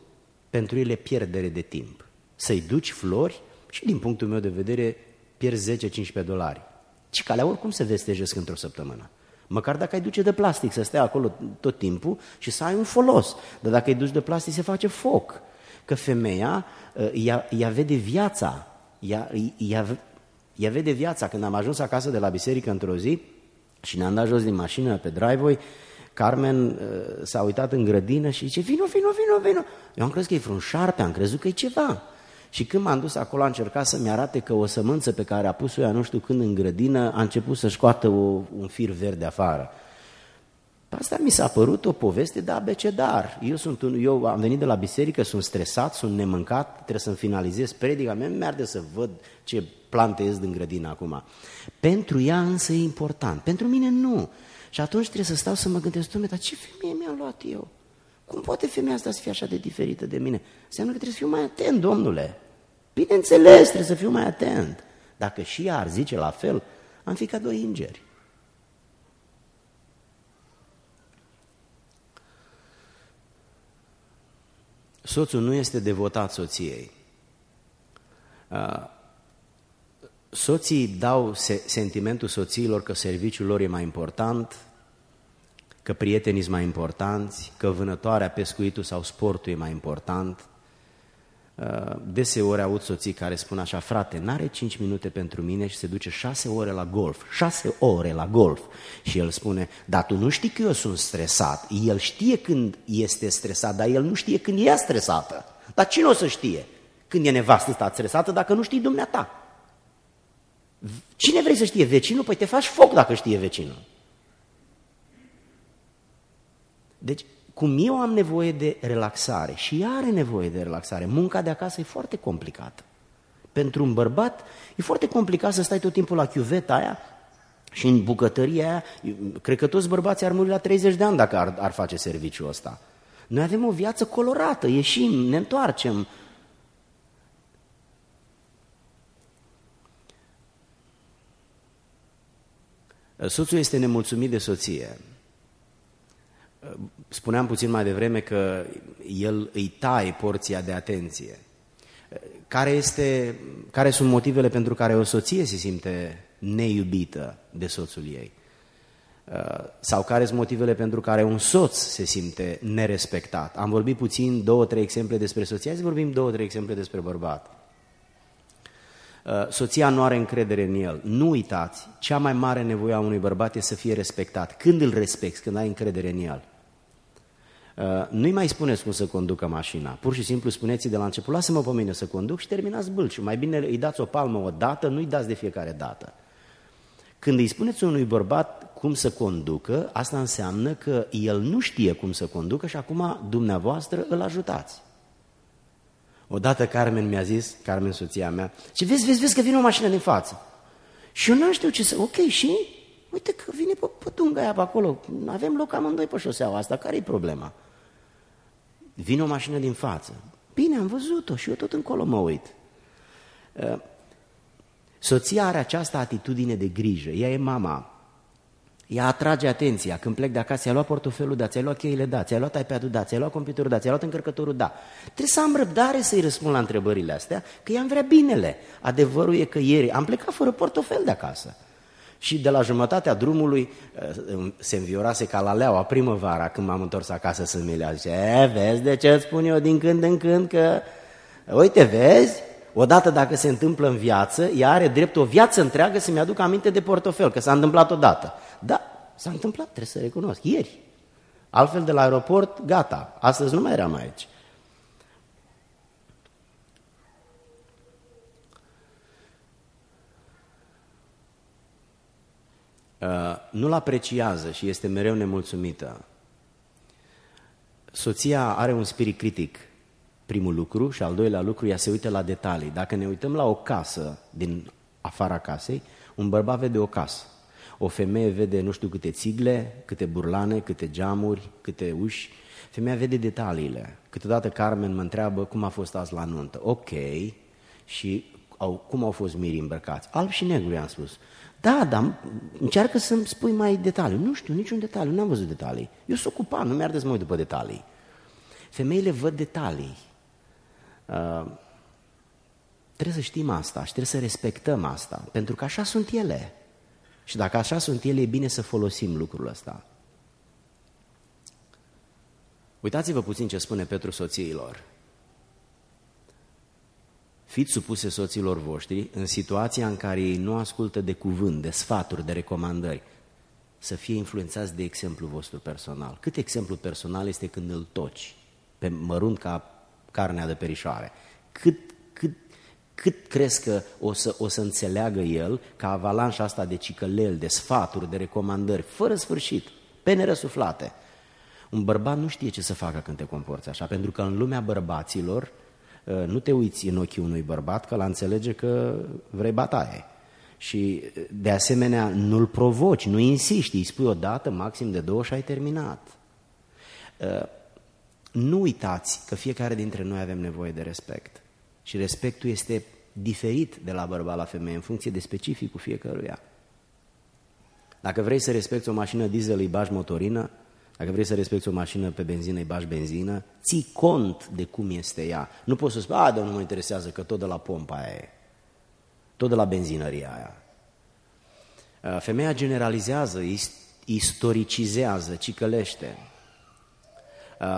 pentru el e pierdere de timp. Să-i duci flori și, din punctul meu de vedere, pierzi zece cincisprezece dolari. Și calea oricum se vestejesc într-o săptămână. Măcar dacă ai duce de plastic, să stai acolo tot timpul și să ai un folos. Dar dacă ai duci de plastic, se face foc. Că femeia, ea, ea vede viața. Ea, ea, ea vede viața. Când am ajuns acasă de la biserică într-o zi și ne-am dat jos din mașină pe driveway, Carmen s-a uitat în grădină și zice, vino, vino, vino, vino. Eu am crezut că e vreun șarpe, am crezut că e ceva. Și când m-am dus acolo, a încercat să-mi arate că o sămânță pe care a pus-o ea nu știu când în grădină a început să-și scoată o, un fir verde afară. Asta mi s-a părut o poveste de abecedar. Eu, sunt un, eu am venit de la biserică, sunt stresat, sunt nemâncat, trebuie să-mi finalizez predica mea, mi-arde să văd ce plante ies din grădină acum. Pentru ea însă e important, pentru mine nu. Și atunci trebuie să stau să mă gândesc, Doamne, dar ce femeie mi-am luat eu? Cum poate femeia asta să fie așa de diferită de mine? Înseamnă că trebuie să fiu mai atent, Domnule. Bineînțeles, trebuie să fiu mai atent. Dacă și ea ar zice la fel, am fi ca doi îngeri. Soțul nu este devotat soției. Soții dau sentimentul soțiilor că serviciul lor e mai important, că prietenii sunt mai importanți, că vânătoarea, pescuitul sau sportul e mai important. Deseori aud soții care spun așa, frate, n-are cinci minute pentru mine și se duce șase ore la golf, șase ore la golf. Și el spune, dar tu nu știi că eu sunt stresat. El știe când este stresat, dar el nu știe când e ea stresată. Dar cine o să știe când e nevastă ta stresată dacă nu știi dumneata? Cine vrei să știe? Vecinul? Păi te faci foc dacă știe vecinul. Deci, cum eu am nevoie de relaxare și ea are nevoie de relaxare, munca de acasă e foarte complicată. Pentru un bărbat e foarte complicat să stai tot timpul la chiuveta aia și în bucătăria aia. Cred că toți bărbații ar muri la treizeci de ani dacă ar, ar face serviciul ăsta. Noi avem o viață colorată, ieșim, ne întoarcem. Soțul este nemulțumit de soție. Spuneam puțin mai devreme că el îi taie porția de atenție. Care, este, care sunt motivele pentru care o soție se simte neiubită de soțul ei? Sau care sunt motivele pentru care un soț se simte nerespectat? Am vorbit puțin, două, trei exemple despre soție, hai să vorbim două, trei exemple despre bărbat. Soția nu are încredere în el. Nu uitați, cea mai mare nevoie a unui bărbat este să fie respectat. Când îl respecti, când ai încredere în el? Nu-i mai spuneți cum să conducă mașina. Pur și simplu spuneți de la început, lasă-mă pe mine să conduc și terminați bâlciu. Mai bine îi dați o palmă o dată, nu-i dați de fiecare dată. Când îi spuneți unui bărbat cum să conducă, asta înseamnă că el nu știe cum să conducă și acum dumneavoastră îl ajutați. Odată Carmen mi-a zis, Carmen, soția mea, și vezi, vezi, vezi că vine o mașină din față. Și eu nu știu ce să... Ok, și? Uite că vine pe, pe dunga aia pe acolo. Avem loc amândoi pe șoseaua asta. Care-i problema? Vine o mașină din față. Bine, am văzut-o și eu tot încolo mă uit. Soția are această atitudine de grijă. Ea e mama. Ea atrage atenția. Când plec de acasă, ți-ai luat portofelul, da, ți-ai luat cheile, da, ți-ai luat iPad-ul, da, ți-ai luat computerul, da, ți-ai luat încărcătorul, da. Trebuie să am răbdare să-i răspund la întrebările astea, că i-am vrea binele. Adevărul e că ieri am plecat fără portofel de acasă. Și de la jumătatea drumului se înviorase ca la leaua primăvara când m-am întors acasă să mi le zice, e, vezi de ce îți spun eu din când în când că, uite, vezi? Odată dacă se întâmplă în viață, ea are drept o viață întreagă să-mi aduc aminte de portofel, că s-a întâmplat odată. Da, s-a întâmplat, trebuie să recunosc, ieri. Altfel de la aeroport, gata, astăzi nu mai eram aici. Nu-l apreciază și este mereu nemulțumită. Soția are un spirit critic. Primul lucru și al doilea lucru, ea se uită la detalii. Dacă ne uităm la o casă din afara casei, un bărbat vede o casă. O femeie vede nu știu câte țigle, câte burlane, câte geamuri, câte uși. Femeia vede detaliile. Câteodată Carmen mă întreabă cum a fost azi la nuntă. Ok, și au, cum au fost mirii îmbrăcați? Alb și negru, i-am spus. Da, dar încearcă să-mi spui mai detalii. Nu știu, niciun detaliu, n-am văzut detalii. Eu sunt ocupat, nu mi-arde să mă uit după detalii. Femeile văd detalii. Uh, trebuie să știm asta și trebuie să respectăm asta, pentru că așa sunt ele. Și dacă așa sunt ele, e bine să folosim lucrul ăsta. Uitați-vă puțin ce spune Petru soțiilor. Fiți supuse soților voștri în situația în care ei nu ascultă de cuvânt, de sfaturi, de recomandări, să fie influențați de exemplul vostru personal. Cât exemplul personal este când îl toci pe mărunt ca carnea de perișoare? Cât, cât, cât crezi că o să, o să înțeleagă el ca avalanșa asta de cicăleli, de sfaturi, de recomandări, fără sfârșit, pe nerăsuflate? Un bărbat nu știe ce să facă când te comporți așa, pentru că în lumea bărbaților nu te uiți în ochii unui bărbat că l-a înțelege că vrei bataie. Și de asemenea nu-l provoci, nu insiști, îi spui o dată, maxim de două și ai terminat. Nu uitați că fiecare dintre noi avem nevoie de respect. Și respectul este diferit de la bărbat la femeie în funcție de specificul fiecăruia. Dacă vrei să respecti o mașină diesel, îi bagi motorină. Dacă vrei să respecti o mașină pe benzină, îi bagi benzină. Ții cont de cum este ea. Nu poți să spui, a, dar nu mă interesează, că tot de la pompa aia e. Tot de la benzinăria aia. Femeia generalizează, istoricizează, cicălește.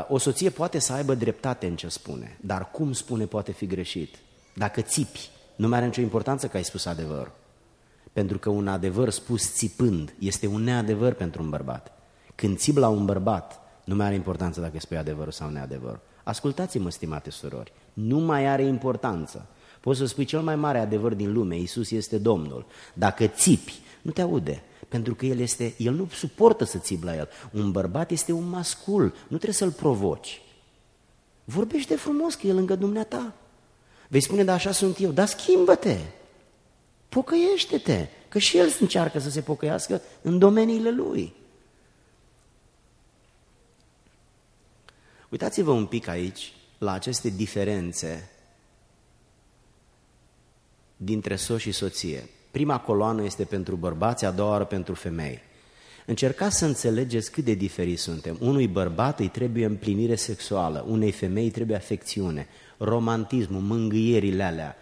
O soție poate să aibă dreptate în ce spune, dar cum spune poate fi greșit. Dacă țipi, nu mai are nicio importanță că ai spus adevărul. Pentru că un adevăr spus țipând este un neadevăr pentru un bărbat. Când țipi la un bărbat, nu mai are importanță dacă spui adevărul sau neadevărul. Ascultați-mă, stimate surori, nu mai are importanță. Poți să spui cel mai mare adevăr din lume, Iisus este Domnul. Dacă țipi, nu te aude, pentru că el, este, el nu suportă să țipi la el. Un bărbat este un mascul, nu trebuie să-l provoci. Vorbește frumos că e lângă dumneata. Vei spune, da, așa sunt eu, dar schimbă-te, pocăiește-te, că și el încearcă să se pocăiască în domeniile lui. Uitați-vă un pic aici la aceste diferențe dintre soț și soție. Prima coloană este pentru bărbați, a doua oară pentru femei. Încercați să înțelegeți cât de diferiți suntem. Unui bărbat îi trebuie împlinire sexuală, unei femei îi trebuie afecțiune, romantismul, mângâierile alea.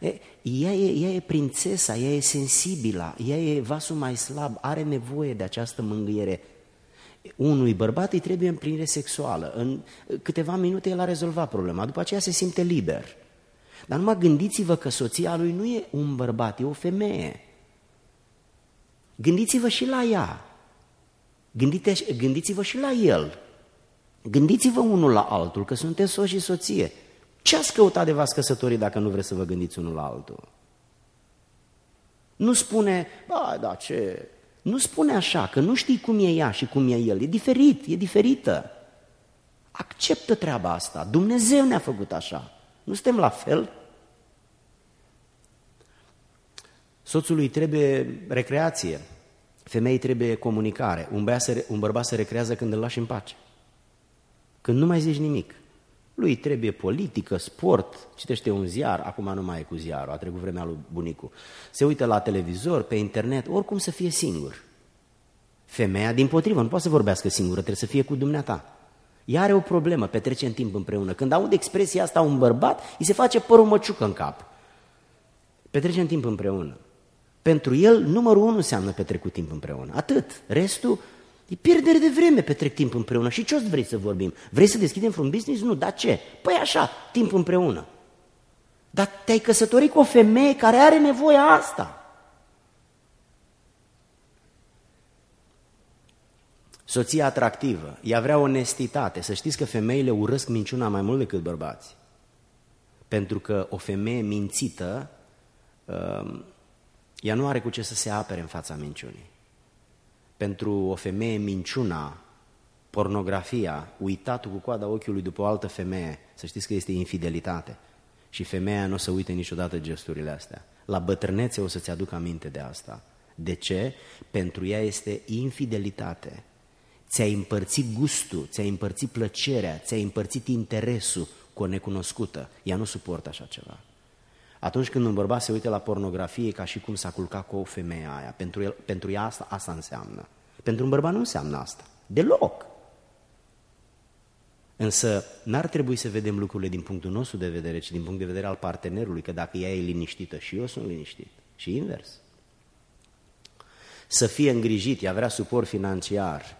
E, ea, e, ea e prințesa, ea e sensibilă, ea e vasul mai slab, are nevoie de această mângâiere. Unui bărbat îi trebuie împlinire sexuală. În câteva minute el a rezolvat problema, după aceea se simte liber. Dar numai gândiți-vă că soția lui nu e un bărbat, e o femeie. Gândiți-vă și la ea. Gândite, gândiți-vă și la el. Gândiți-vă unul la altul, că sunteți soț și soție. Ce ați căutat de v-ați căsătorit dacă nu vreți să vă gândiți unul la altul? Nu spune, ba, da, ce... Nu spune așa, că nu știi cum e ea și cum e el. E diferit, e diferită. Acceptă treaba asta. Dumnezeu ne-a făcut așa. Nu suntem la fel? Soțului trebuie recreație, femeii trebuie comunicare, un, băiat se, un bărbat se recrează când îl lași în pace, când nu mai zici nimic. Lui trebuie politică, sport, citește un ziar, acum nu mai e cu ziarul, a trecut vremea lui bunicul, se uită la televizor, pe internet, oricum să fie singur. Femeia, din potrivă, nu poate să vorbească singură, trebuie să fie cu dumneata. Ea are o problemă, petrece în timp împreună. Când aude expresia asta un bărbat, îi se face părul măciucă în cap. Petrece în timp împreună. Pentru el, numărul unu înseamnă petrecut timp împreună. Atât. Restul e pierdere de vreme, petrec timp împreună. Și ce-o vrei să vorbim? Vrei să deschidem un business? Nu, dar ce? Păi așa, timp împreună. Dar te-ai căsătorit cu o femeie care are nevoia asta. Soția atractivă, ea vrea onestitate. Să știți că femeile urăsc minciuna mai mult decât bărbați. Pentru că o femeie mințită, ea nu are cu ce să se apere în fața minciunii. Pentru o femeie minciuna, pornografia, uitatul cu coada ochiului după o altă femeie, să știți că este infidelitate. Și femeia nu o să uite niciodată gesturile astea. La bătrânețe o să-ți aduc aminte de asta. De ce? Pentru ea este infidelitate. Ți-ai împărțit gustul, ți-ai împărțit plăcerea, ți-ai împărțit interesul cu o necunoscută. Ea nu suportă așa ceva. Atunci când un bărbat se uită la pornografie, ca și cum s-a culcat cu o femeie aia. Pentru, el, pentru ea asta, asta înseamnă. Pentru un bărbat nu înseamnă asta. Deloc. Însă n-ar trebui să vedem lucrurile din punctul nostru de vedere, ci din punct de vedere al partenerului, că dacă ea e liniștită și eu sunt liniștit. Și invers. să fie îngrijit, ea vrea suport financiar.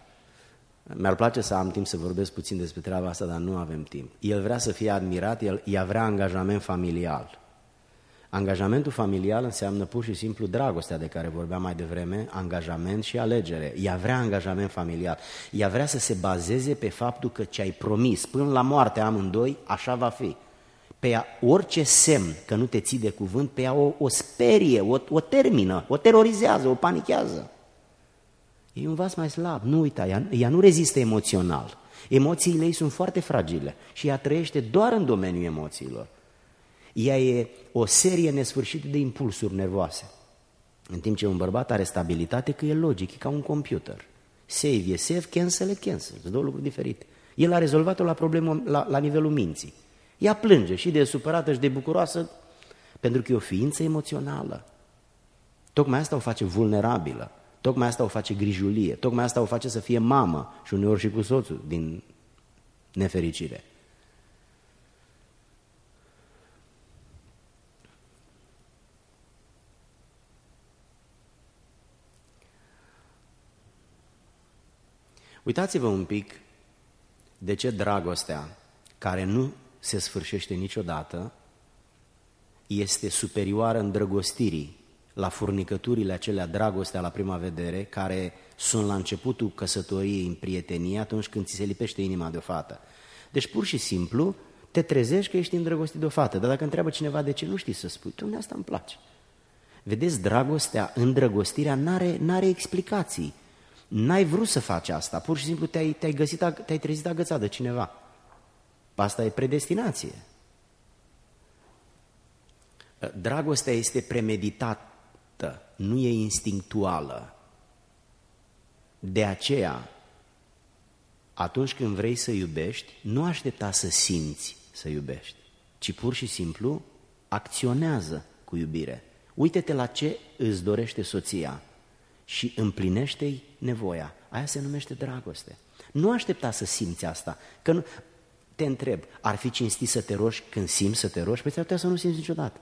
Mi-ar place să am timp să vorbesc puțin despre treaba asta, dar nu avem timp. El vrea să fie admirat, el, ea vrea angajament familial. Angajamentul familial înseamnă pur și simplu dragostea de care vorbeam mai devreme, angajament și alegere. Ea vrea angajament familial. Ea vrea să se bazeze pe faptul că ce ai promis până la moarte amândoi, așa va fi. Pe ea, orice semn că nu te ții de cuvânt, pe ea o, o sperie, o, o termină, o terorizează, o panichează. E un vas mai slab, nu uita, ea, ea nu rezistă emoțional. Emoțiile ei sunt foarte fragile și ea trăiește doar în domeniul emoțiilor. Ea e o serie nesfârșită de impulsuri nervoase. În timp ce un bărbat are stabilitate, că e logic, e ca un computer. Save e save, cancel e cancel, sunt două lucruri diferite. El a rezolvat-o la problemă la, la nivelul minții. Ea plânge și de supărată și de bucuroasă, pentru că e o ființă emoțională. Tocmai asta o face vulnerabilă, tocmai asta o face grijulie, tocmai asta o face să fie mamă și uneori și cu soțul, din nefericire. Uitați-vă un pic de ce dragostea, care nu se sfârșește niciodată, este superioară îndrăgostirii, la furnicăturile acelea, dragostea la prima vedere, care sunt la începutul căsătoriei în prietenie, atunci când ți se lipește inima de o fată. Deci pur și simplu te trezești că ești îndrăgostit de o fată, dar dacă întreabă cineva de ce, nu știi să spui, tu, asta îmi place. Vedeți, dragostea, îndrăgostirea n-are, n-are explicații. N-ai vrut să faci asta, pur și simplu te-ai, te-ai, găsit, te-ai trezit agățat de cineva. Asta e predestinație. Dragostea este premeditată, nu e instinctuală. De aceea, atunci când vrei să iubești, nu aștepta să simți să iubești, ci pur și simplu acționează cu iubire. Uite-te la ce îți dorește soția și împlinește-i nevoia. Aia se numește dragoste. Nu aștepta să simți asta, că nu... Te întreb, ar fi cinstit să te rogi când simți să te rogi? Păi ți-ar putea să nu simți niciodată.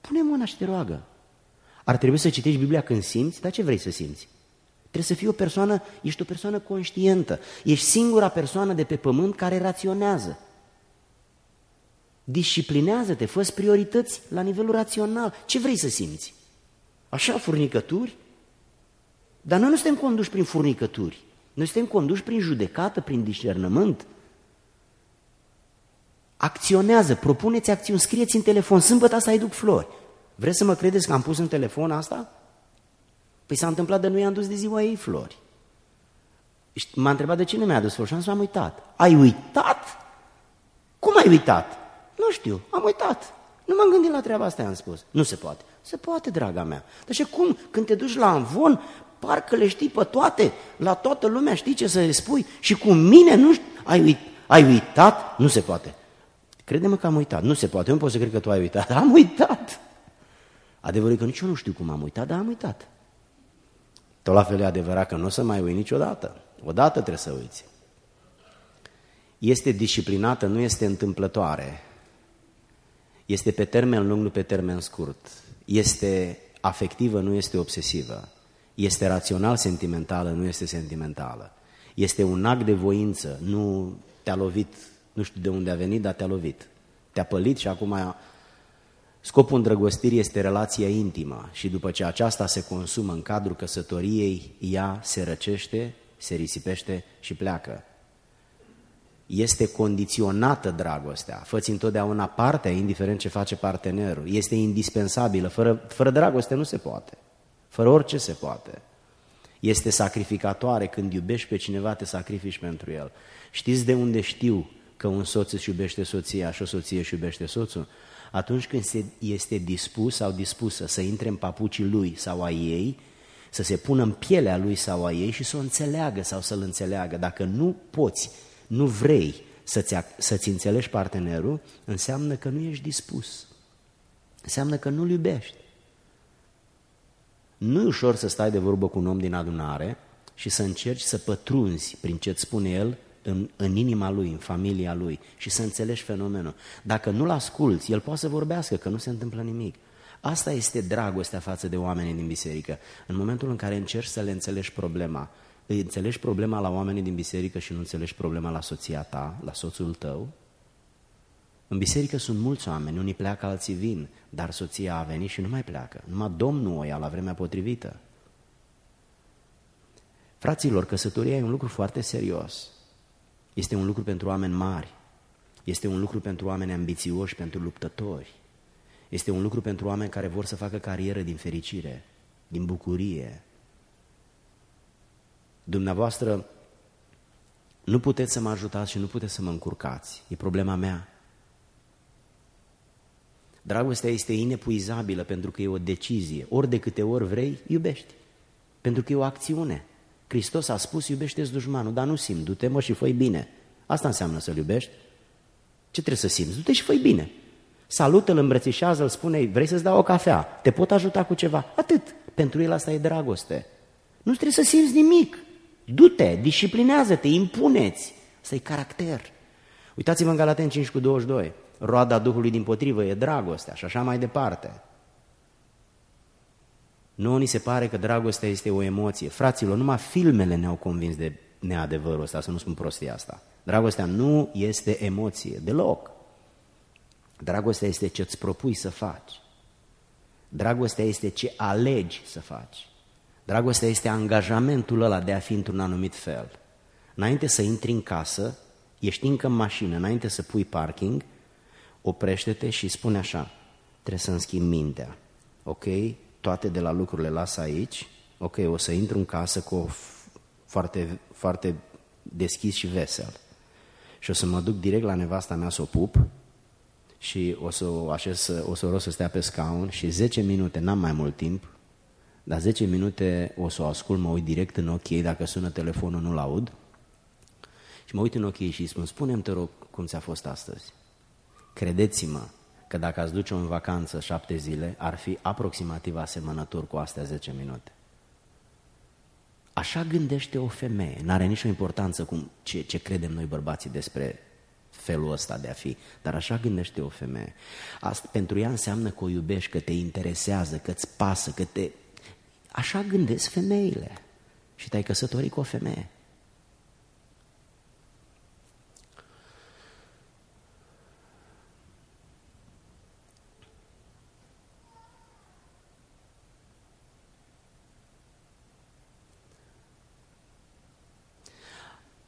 Pune mâna și te roagă. Ar trebui să citești Biblia când simți? Dar ce vrei să simți? Trebuie să fii o persoană, ești o persoană conștientă. Ești singura persoană de pe pământ care raționează. Disciplinează-te, fă-ți priorități la nivelul rațional. Ce vrei să simți? Așa, furnicături? Dar noi nu suntem conduși prin furnicături. Noi suntem conduși prin judecată, prin discernământ. Acționează, propuneți acțiuni, scrieți în telefon, sâmbătă asta îi duc flori. Vreți să mă credeți că am pus în telefon asta? Păi s-a întâmplat, de nu i-am dus de ziua ei flori. M-a întrebat de cine mi-a dus flori și am zis, am uitat. Ai uitat? Cum ai uitat? Nu știu, am uitat. Nu m-am gândit la treaba asta, i-am spus. Nu se poate. Se poate, draga mea. Deci cum? Când te duci la amvon, parcă le știi pe toate, la toată lumea știi ce să le spui și cu mine nu știu. Ai, uit... ai uitat? Nu se poate. Crede-mă că am uitat. Nu se poate. Eu nu pot să cred că tu ai uitat. Am uitat. Adevărul e că nici eu nu știu cum am uitat, dar am uitat. Tot la fel e adevărat că nu o să mai uit niciodată. Odată trebuie să uiți. Este disciplinată, nu este întâmplătoare. Este pe termen lung, nu pe termen scurt. Este afectivă, nu este obsesivă. Este rațional-sentimentală, nu este sentimentală. Este un act de voință, nu te-a lovit. Nu știu de unde a venit, dar te-a lovit. Te-a pălit și acum a... Scopul îndrăgostirii este relația intimă și după ce aceasta se consumă în cadrul căsătoriei, ea se răcește, se risipește și pleacă. Este condiționată dragostea. Fă-ți întotdeauna partea, indiferent ce face partenerul. Este indispensabilă. Fără, fără dragoste nu se poate. Fără orice se poate. Este sacrificatoare. Când iubești pe cineva, te sacrifici pentru el. Știți de unde știu că un soț își iubește soția și o soție își iubește soțul? Atunci când se este dispus sau dispusă să intre în papucii lui sau a ei, să se pună în pielea lui sau a ei și să o înțeleagă sau să-l înțeleagă. Dacă nu poți, nu vrei să-ți, să-ți înțelegi partenerul, înseamnă că nu ești dispus. Înseamnă că nu-l iubești. Nu e ușor să stai de vorbă cu un om din adunare și să încerci să pătrunzi prin ce-ți spune el, În, în inima lui, în familia lui și să înțelegi fenomenul. Dacă nu-l asculți, el poate să vorbească, că nu se întâmplă nimic. Asta este dragostea față de oamenii din biserică. În momentul în care încerci să le înțelegi problema, îi înțelegi problema la oamenii din biserică și nu înțelegi problema la soția ta, la soțul tău. În biserică sunt mulți oameni, unii pleacă, alții vin, dar soția a venit și nu mai pleacă. Numai Domnul o ia la vremea potrivită. Fraților, căsătoria e un lucru foarte serios. Este un lucru pentru oameni mari. Este un lucru pentru oameni ambițioși, pentru luptători. Este un lucru pentru oameni care vor să facă carieră din fericire, din bucurie. Dumneavoastră nu puteți să mă ajutați și nu puteți să mă încurcați. E problema mea. Dragostea este inepuizabilă pentru că e o decizie. Ori de câte ori vrei, iubești. Pentru că e o acțiune. Hristos a spus, iubește-ți dușmanul, dar nu simți, du-te mă și fă-i bine. Asta înseamnă să-l iubești. Ce trebuie să simți? Du-te și fă-i bine. Salută-l, îmbrățișează-l, spune-i, vrei să-ți dau o cafea? Te pot ajuta cu ceva? Atât. Pentru el asta e dragoste. Nu trebuie să simți nimic. Du-te, disciplinează-te, impuneți. Asta e caracter. Uitați-vă în Galateni cinci cu douăzeci și doi. Roada Duhului dimpotrivă e dragostea și așa mai departe. Nouă ni se pare că dragostea este o emoție. Fraților, numai filmele ne-au convins de neadevărul ăsta, să nu spun prostia asta. Dragostea nu este emoție, deloc. Dragostea este ce îți propui să faci. Dragostea este ce alegi să faci. Dragostea este angajamentul ăla de a fi într-un anumit fel. Înainte să intri în casă, ești încă în mașină, înainte să pui parking, oprește-te și spune așa, trebuie să-mi schimb mintea, ok? Toate de la lucrurile las aici, ok, o să intru în casă cu o foarte, foarte deschis și vesel și o să mă duc direct la nevasta mea să o pup și o să o așez, o să o rog să stea pe scaun și zece minute, n-am mai mult timp, dar zece minute o să o ascult, mă uit direct în ochii ei, dacă sună telefonul nu-l aud și mă uit în ochii ei și îi spun, spune-mi te rog cum ți-a fost astăzi. Credeți-mă că dacă ați duce-o în vacanță șapte zile, ar fi aproximativ asemănător cu astea zece minute. Așa gândește o femeie. N-are nicio importanță cum, ce, ce credem noi bărbații despre felul ăsta de a fi, dar așa gândește o femeie. Asta, pentru ea înseamnă că o iubești, că te interesează, că îți pasă, că te... Așa gândesc femeile și te-ai căsătorit cu o femeie.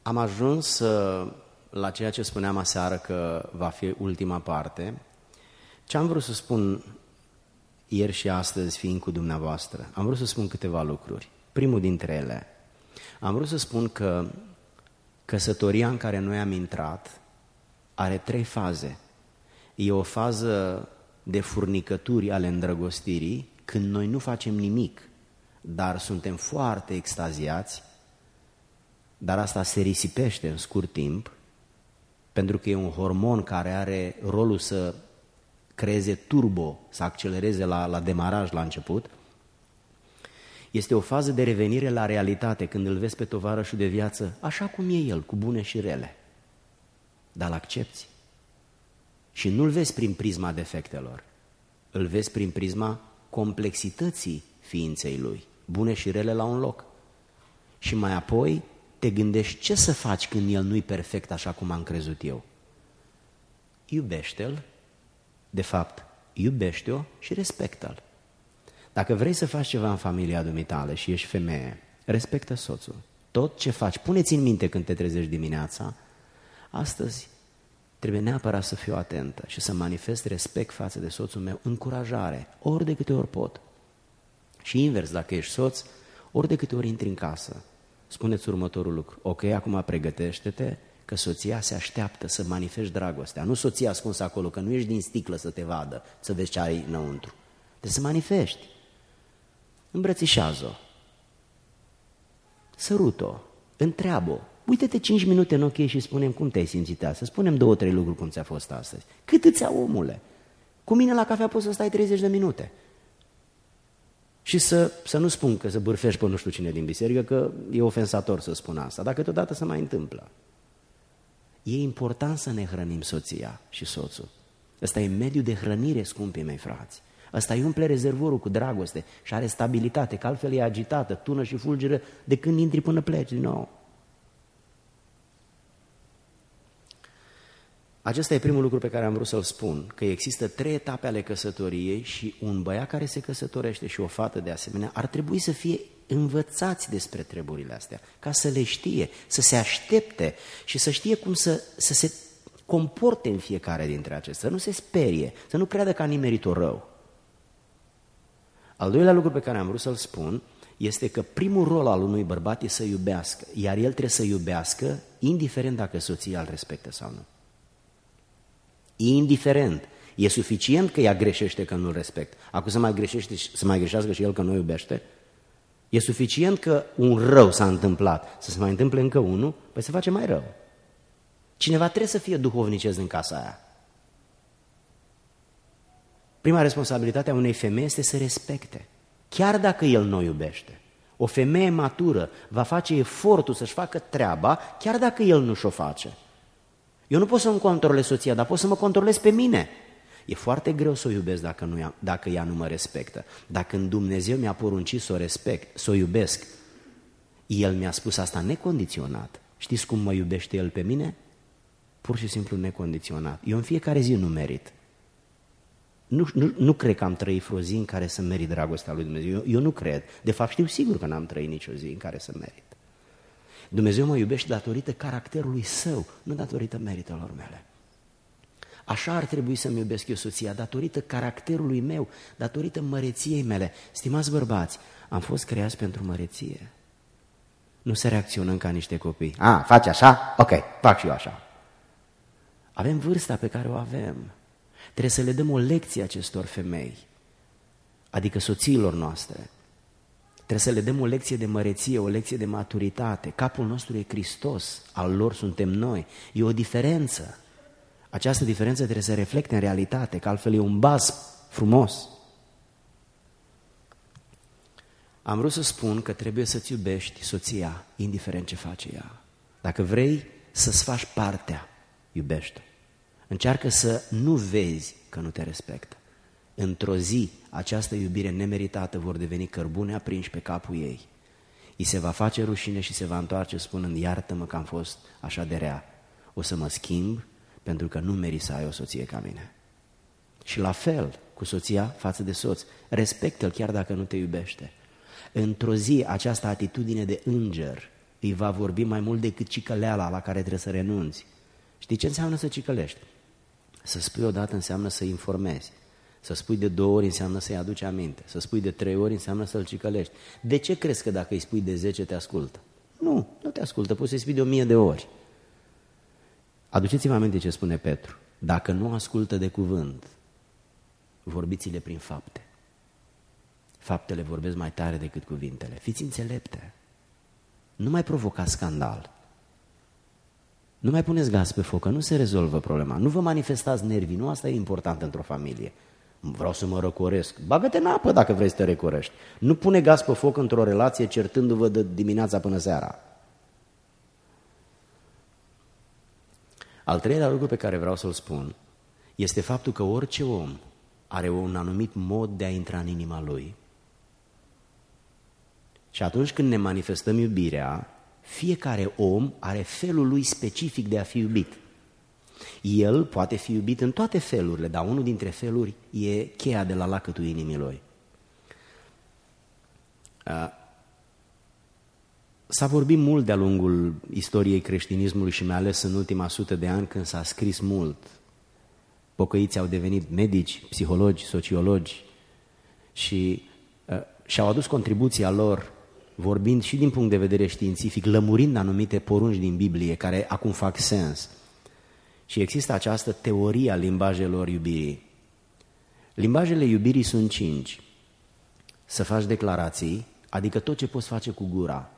Am ajuns la ceea ce spuneam aseară că va fi ultima parte. Ce am vrut să spun ieri și astăzi, fiind cu dumneavoastră, am vrut să spun câteva lucruri. Primul dintre ele, am vrut să spun că căsătoria în care noi am intrat are trei faze. E o fază de furnicături ale îndrăgostirii, când noi nu facem nimic, dar suntem foarte extaziați. Dar asta se risipește în scurt timp, pentru că e un hormon care are rolul să creeze turbo, să accelereze la, la demaraj la început. Este o fază de revenire la realitate, când îl vezi pe tovarășul de viață, așa cum e el, cu bune și rele. Dar îl accepți. Și nu-l vezi prin prisma defectelor, îl vezi prin prisma complexității ființei lui, bune și rele la un loc. Și mai apoi te gândești ce să faci când el nu-i perfect așa cum am crezut eu. Iubește-l, de fapt, iubește-o și respectă-l. Dacă vrei să faci ceva în familia dumitale și ești femeie, respectă soțul. Tot ce faci, pune-ți în minte când te trezești dimineața, astăzi trebuie neapărat să fiu atentă și să manifest respect față de soțul meu, încurajare, ori de câte ori pot. Și invers, dacă ești soț, ori de câte ori intri în casă, spuneți următorul lucru, ok, acum pregătește-te că soția se așteaptă să manifeste dragostea, nu soția ascunsă acolo, că nu ești din sticlă să te vadă, să vezi ce ai înăuntru, trebuie să manifesti. Îmbrățișează-o, sărut-o, întreabă-o, uite-te cinci minute în ochii și spune-mi cum te-ai simțit astăzi, spune-mi două, trei lucruri cum ți-a fost astăzi, cât îți ia omule, cu mine la cafea poți să stai treizeci de minute. Și să, să nu spun că să bârfești pe nu știu cine din biserică, că e ofensator să spun asta, dar câteodată se mai întâmplă. E important să ne hrănim soția și soțul. Ăsta e mediul de hrănire, scumpii mei frați. Ăsta îi umple rezervorul cu dragoste și are stabilitate, că altfel e agitată, tună și fulgeră de când intri până pleci din nou. Acesta e primul lucru pe care am vrut să-l spun, că există trei etape ale căsătoriei și un băiat care se căsătorește și o fată de asemenea ar trebui să fie învățați despre treburile astea, ca să le știe, să se aștepte și să știe cum să, să se comporte în fiecare dintre acestea, să nu se sperie, să nu creadă că a nimerit-o rău. Al doilea lucru pe care am vrut să-l spun este că primul rol al unui bărbat e să iubească, iar el trebuie să iubească indiferent dacă soția îl respectă sau nu. Indiferent. E suficient că ea greșește că nu-l respect. Acum să mai, greșește, să mai greșească și el că nu iubește? E suficient că un rău s-a întâmplat, să se mai întâmple încă unul, păi se face mai rău. Cineva trebuie să fie duhovnicesc în casa aia. Prima responsabilitate a unei femei este să respecte, chiar dacă el nu iubește. O femeie matură va face efortul să-și facă treaba, chiar dacă el nu și-o face. Eu nu pot să-mi controlez soția, dar pot să mă controlez pe mine. E foarte greu să o iubesc dacă, nu, dacă ea nu mă respectă. Dacă în Dumnezeu mi-a poruncit să o respect, să o iubesc, El mi-a spus asta necondiționat. Știți cum mă iubește El pe mine? Pur și simplu necondiționat. Eu în fiecare zi nu merit. Nu, nu, nu cred că am trăit vreo zi în care să merit dragostea lui Dumnezeu. Eu, eu nu cred. De fapt știu sigur că n-am trăit nicio zi în care să merit. Dumnezeu mă iubește datorită caracterului Său, nu datorită meritelor mele. Așa ar trebui să-mi iubesc eu soția, datorită caracterului meu, datorită măreției mele. Stimați bărbați, am fost creați pentru măreție. Nu să reacționăm ca niște copii. A, faci așa? Ok, fac și eu așa. Avem vârsta pe care o avem. Trebuie să le dăm o lecție acestor femei, adică soțiilor noastre. Trebuie să le dăm o lecție de măreție, o lecție de maturitate. Capul nostru e Hristos, al lor suntem noi. E o diferență. Această diferență trebuie să reflecte în realitate, că altfel e un baz frumos. Am vrut să spun că trebuie să-ți iubești soția, indiferent ce face ea. Dacă vrei să-ți faci partea, iubește-o. Încearcă să nu vezi că nu te respectă. Într-o zi, această iubire nemeritată vor deveni cărbune aprinși pe capul ei. I se va face rușine și se va întoarce spunând, iartă-mă că am fost așa de rea. O să mă schimb pentru că nu meri să ai o soție ca mine. Și la fel cu soția față de soț. Respectă-l chiar dacă nu te iubește. Într-o zi, această atitudine de înger îi va vorbi mai mult decât cicăleala la care trebuie să renunți. Știi ce înseamnă să cicălești? Să spui odată înseamnă să informezi. Să spui de două ori înseamnă să-i aduci aminte. Să spui de trei ori înseamnă să-l cicălești. De ce crezi că dacă îi spui de zece te ascultă? Nu, nu te ascultă, poți să-i spui de o mie de ori. Aduceți-vă aminte ce spune Petru. Dacă nu ascultă de cuvânt, vorbiți-le prin fapte. Faptele vorbesc mai tare decât cuvintele. Fiți înțelepte. Nu mai provocați scandal. Nu mai puneți gaz pe foc, că nu se rezolvă problema. Nu vă manifestați nervii, nu asta e important într-o familie. Vreau să mă răcoresc. Bagă-te în apă dacă vrei să te răcorești. Nu pune gaz pe foc într-o relație certându-vă de dimineața până seara. Al treilea lucru pe care vreau să-l spun este faptul că orice om are un anumit mod de a intra în inima lui. Și atunci când ne manifestăm iubirea, fiecare om are felul lui specific de a fi iubit. El poate fi iubit în toate felurile, dar unul dintre feluri e cheia de la lacătul inimii lui. S-a vorbit mult de-a lungul istoriei creștinismului și mai ales în ultima sută de ani când s-a scris mult. Pocăiții au devenit medici, psihologi, sociologi și și-au adus contribuția lor vorbind și din punct de vedere științific, lămurind anumite porunci din Biblie, care acum fac sens. Și există această teorie a limbajelor iubirii. Limbajele iubirii sunt cinci. Să faci declarații, adică tot ce poți face cu gura.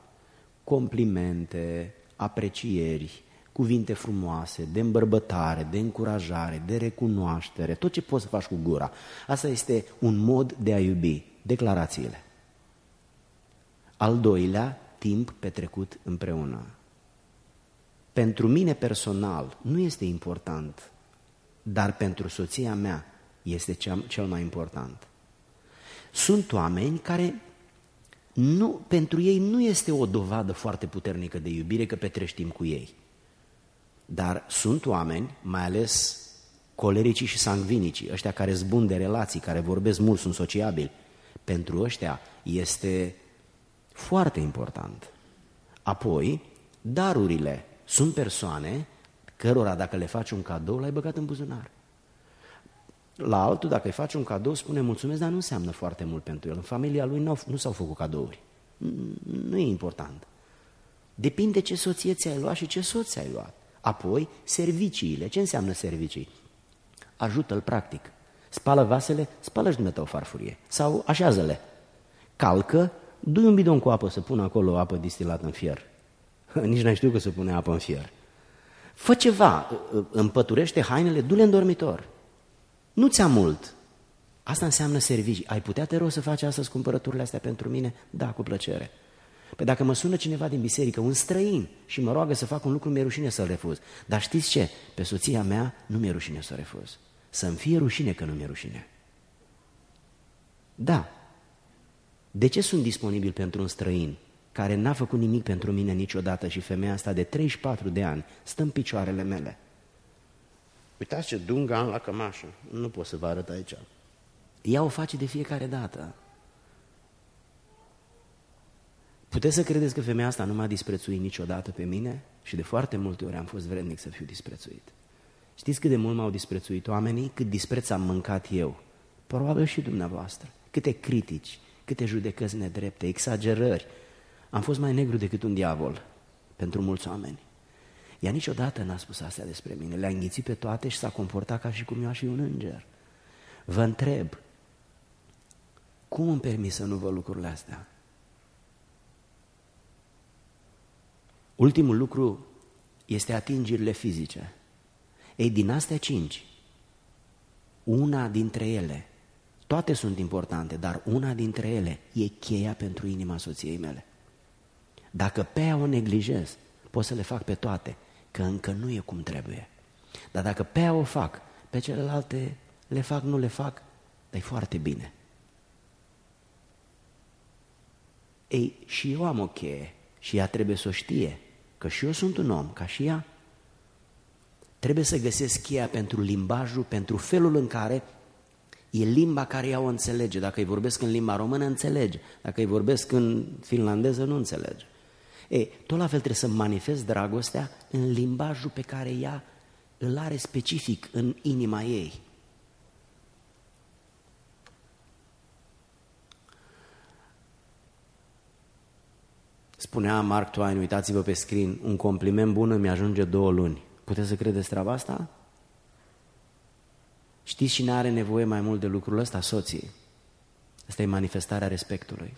Complimente, aprecieri, cuvinte frumoase, de îmbărbătare, de încurajare, de recunoaștere, tot ce poți să faci cu gura. Asta este un mod de a iubi, declarațiile. Al doilea, timp petrecut împreună. Pentru mine personal nu este important, dar pentru soția mea este cel mai important. Sunt oameni care nu, pentru ei nu este o dovadă foarte puternică de iubire că petreștim cu ei. Dar sunt oameni, mai ales colericii și sangvinicii, ăștia care zbun de relații, care vorbesc mult, sunt sociabili, pentru ăștia este foarte important. Apoi, darurile. Sunt persoane cărora dacă le faci un cadou, l-ai băgat în buzunar. La altul, dacă îi faci un cadou, spune mulțumesc, dar nu înseamnă foarte mult pentru el. În familia lui nu, nu s-au făcut cadouri. Nu e important. Depinde ce soție ți-ai luat și ce soț ți-ai luat. Apoi, serviciile. Ce înseamnă servicii? Ajută-l practic. Spală vasele, spală-și dumneata o farfurie. Sau așează-le. Calcă, du-i un bidon cu apă să pună acolo apă distilată în fier. Nici n-ai știu că se pune apă în fier. Fă ceva, împăturește hainele, du-le în dormitor. Nu ți-a mult. Asta înseamnă servicii. Ai putea, te rog, să faci astăzi cumpărăturile astea pentru mine? Da, cu plăcere. Păi dacă mă sună cineva din biserică, un străin, și mă roagă să fac un lucru, mi-e rușine să-l refuz. Dar știți ce? Pe soția mea nu mi-e rușine să o refuz. Să-mi fie rușine că nu mi-e rușine. Da. De ce sunt disponibil pentru un străin care n-a făcut nimic pentru mine niciodată și femeia asta de treizeci și patru de ani stă în picioarele mele? Uitați ce dungă am la cămașă, nu pot să vă arăt aici. Ea o face de fiecare dată. Puteți să credeți că femeia asta nu m-a disprețuit niciodată pe mine? Și de foarte multe ori am fost vrednic să fiu disprețuit. Știți cât de mult m-au disprețuit oamenii? Cât dispreț am mâncat eu? Probabil și dumneavoastră. Câte critici, câte judecăți nedrepte, exagerări. Am fost mai negru decât un diavol pentru mulți oameni. Ea niciodată n-a spus astea despre mine, le-a înghițit pe toate și s-a comportat ca și cum eu aș fi un înger. Vă întreb, cum îmi permis să nu vă lucrurile astea? Ultimul lucru este atingerile fizice. Ei, din astea cinci, una dintre ele, toate sunt importante, dar una dintre ele e cheia pentru inima soției mele. Dacă pe ea o neglijez, pot să le fac pe toate, că încă nu e cum trebuie. Dar dacă pe ea o fac, pe celelalte le fac, nu le fac, dar e foarte bine. Ei, și eu am o cheie și ea trebuie să o știe, că și eu sunt un om, ca și ea. Trebuie să găsesc cheia pentru limbajul, pentru felul în care e limba care ea o înțelege. Dacă îi vorbesc în limba română, înțelege. Dacă îi vorbesc în finlandeză, nu înțelege. Ei, tot la fel trebuie să manifest dragostea în limbajul pe care ea îl are specific în inima ei. Spunea Mark Twain, uitați-vă pe screen, un compliment bun îmi ajunge două luni. Puteți să credeți treaba asta? Știți cine are nevoie mai mult de lucrul ăsta? Soții. Asta e manifestarea respectului.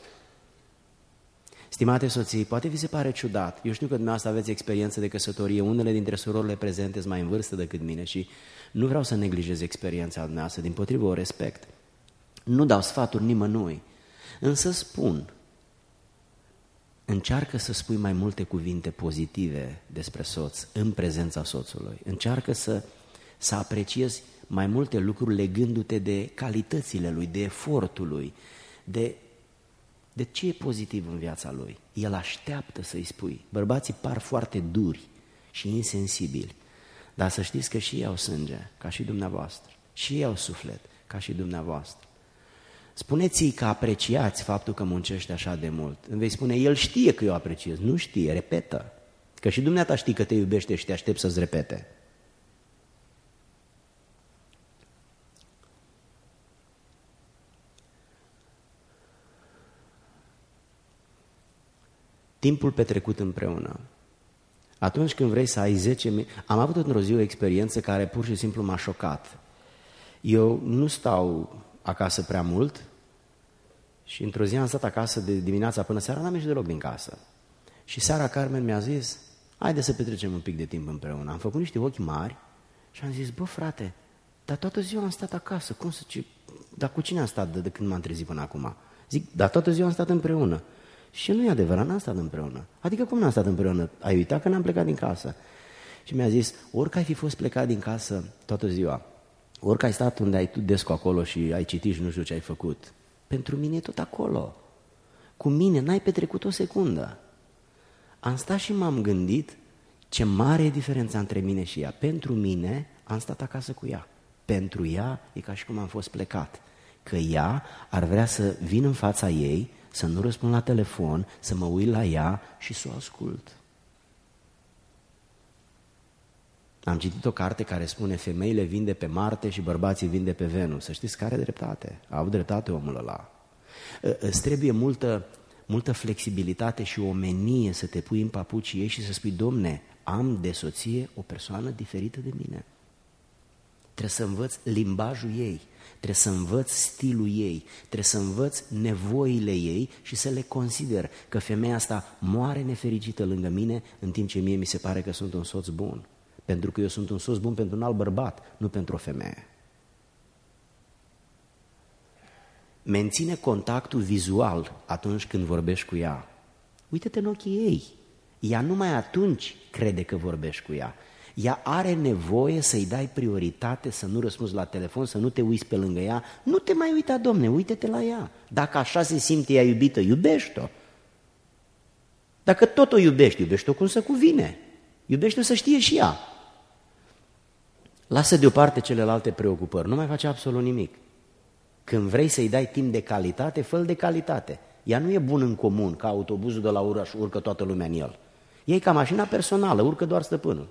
Stimate soții, poate vi se pare ciudat, eu știu că dumneavoastră aveți experiență de căsătorie, unele dintre surorile prezente sunt mai în vârstă decât mine și nu vreau să neglijez experiența dumneavoastră, dimpotrivă o respect. Nu dau sfaturi nimănui, însă spun, încearcă să spui mai multe cuvinte pozitive despre soț în prezența soțului, încearcă să, să apreciezi mai multe lucruri legându-te de calitățile lui, de efortul lui, de... De ce e pozitiv în viața lui? El așteaptă să-i spui. Bărbații par foarte duri și insensibili, dar să știți că și ei au sânge, ca și dumneavoastră, și ei au suflet, ca și dumneavoastră. Spuneți-i că apreciați faptul că muncește așa de mult. Îmi vei spune, el știe că eu apreciez. Nu știe, repetă. Că și dumneata știi că te iubește și te aștept să-ți repete. Timpul petrecut împreună. Atunci când vrei să ai zece minute... Am avut într-o zi o experiență care pur și simplu m-a șocat. Eu nu stau acasă prea mult și într-o zi am stat acasă de dimineața până seara, n-am ieșit deloc din casă. Și seara Carmen mi-a zis, haide să petrecem un pic de timp împreună. Am făcut niște ochi mari și am zis, bă frate, dar toată ziua am stat acasă, cum să... Dar cu cine am stat de, de când m-am trezit până acum? Zic, dar toată ziua am stat împreună. Și nu e adevărat, n-am stat împreună. Adică cum n-am stat împreună? Ai uitat că n-am plecat din casă. Și mi-a zis, orică ai fi fost plecat din casă toată ziua, orică ai stat unde ai tu descu acolo și ai citit și nu știu ce ai făcut, Pentru mine e tot acolo. Cu mine n-ai petrecut o secundă. Am stat și m-am gândit ce mare e diferența între mine și ea. Pentru mine am stat acasă cu ea. Pentru ea e ca și cum am fost plecat. Că ea ar vrea să vin în fața ei, să nu răspund la telefon, să mă uit la ea și să o ascult. Am citit o carte care spune: femeile vin de pe Marte și bărbații vin de pe Venus. Să știți că are dreptate. Au dreptate omul ăla. Îți trebuie multă, multă flexibilitate și omenie să te pui în papucii ei și să spui: Domne, am de soție o persoană diferită de mine. Trebuie să învăț limbajul ei, trebuie să învăț stilul ei, trebuie să învăț nevoile ei și să le consider, că femeia asta moare nefericită lângă mine, în timp ce mie mi se pare că sunt un soț bun. Pentru că eu sunt un soț bun pentru un alt bărbat, nu pentru o femeie. Menține contactul vizual atunci când vorbești cu ea. Uită-te în ochii ei. Ea numai atunci crede că vorbești cu ea. Ea are nevoie să-i dai prioritate, să nu răspunzi la telefon, să nu te uiți pe lângă ea. Nu te mai uita, Domne, uite-te la ea. Dacă așa se simte ea iubită, iubește-o. Dacă tot o iubești, iubește-o cum se cuvine. Iubește-o să știe și ea. Lasă deoparte celelalte preocupări, nu mai face absolut nimic. Când vrei să-i dai timp de calitate, fă-l de calitate. Ea nu e bun în comun, ca autobuzul de la oraș, urcă toată lumea în el. Ea e ca mașina personală, urcă doar stăpânul.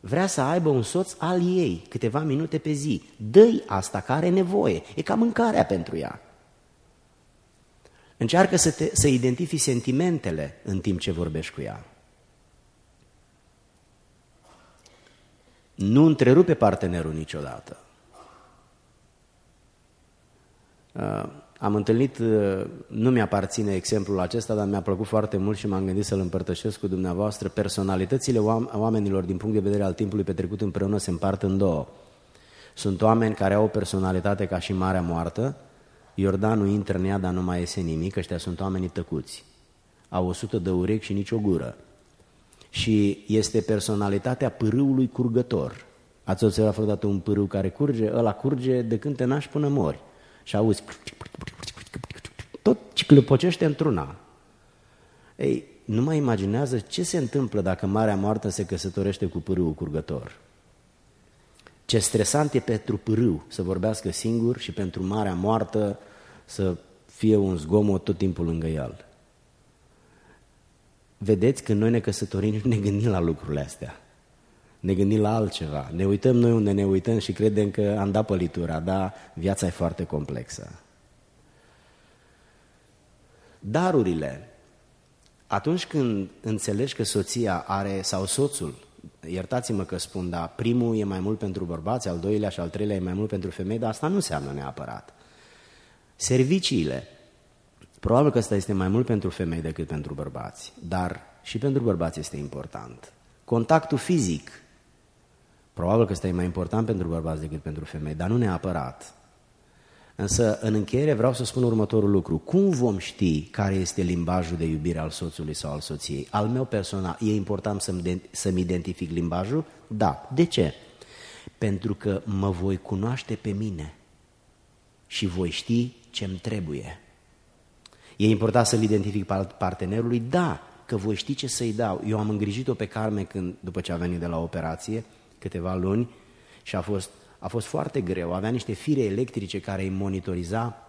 Vrea să aibă un soț al ei, câteva minute pe zi. Dă-i asta, că are nevoie, e ca mâncarea pentru ea. Încearcă să, te, să identifici sentimentele în timp ce vorbești cu ea. Nu întrerupe partenerul niciodată. Uh, am întâlnit, uh, nu mi-aparține exemplul acesta, dar mi-a plăcut foarte mult și m-am gândit să-l împărtășesc cu dumneavoastră. Personalitățile oam- oamenilor din punct de vedere al timpului petrecut împreună se împart în două. Sunt oameni care au o personalitate ca și marea moartă, Iordanul intră în ea, dar nu mai iese nimic, ăștia sunt oamenii tăcuți. Au o sută de urechi și nicio gură. Și este personalitatea pârâului curgător. Ați observat vreodată un pârâu care curge? Ăla curge de când te naști până mori. Și auzi, tot ciclăpocește într-una. Ei, nu mai imaginează ce se întâmplă dacă marea moartă se căsătorește cu pârâul curgător. Ce stresant e pentru pârâu să vorbească singur și pentru marea moartă să fie un zgomot tot timpul lângă el. Vedeți, când noi ne căsătorim, ne gândim la lucrurile astea. Ne gândim la altceva. Ne uităm noi unde ne uităm și credem că am dat pălitura, dar viața e foarte complexă. Darurile. Atunci când înțelegi că soția are, sau soțul, iertați-mă că spun, dar primul e mai mult pentru bărbați, al doilea și al treilea e mai mult pentru femei, dar asta nu înseamnă neapărat. Serviciile. Probabil că asta este mai mult pentru femei decât pentru bărbați, dar și pentru bărbați este important. Contactul fizic, probabil că ăsta e mai important pentru bărbați decât pentru femei, dar nu neapărat. Însă, în încheiere, vreau să spun următorul lucru. Cum vom ști care este limbajul de iubire al soțului sau al soției? Al meu personal, e important să-mi, să-mi identific limbajul? Da. De ce? Pentru că mă voi cunoaște pe mine și voi ști ce-mi trebuie. E important să-l identific partenerului? Da, că voi ști ce să-i dau. Eu am îngrijit-o pe Carmen când, după ce a venit de la operație, câteva luni, și a fost, a fost foarte greu. Avea niște fire electrice care îi monitoriza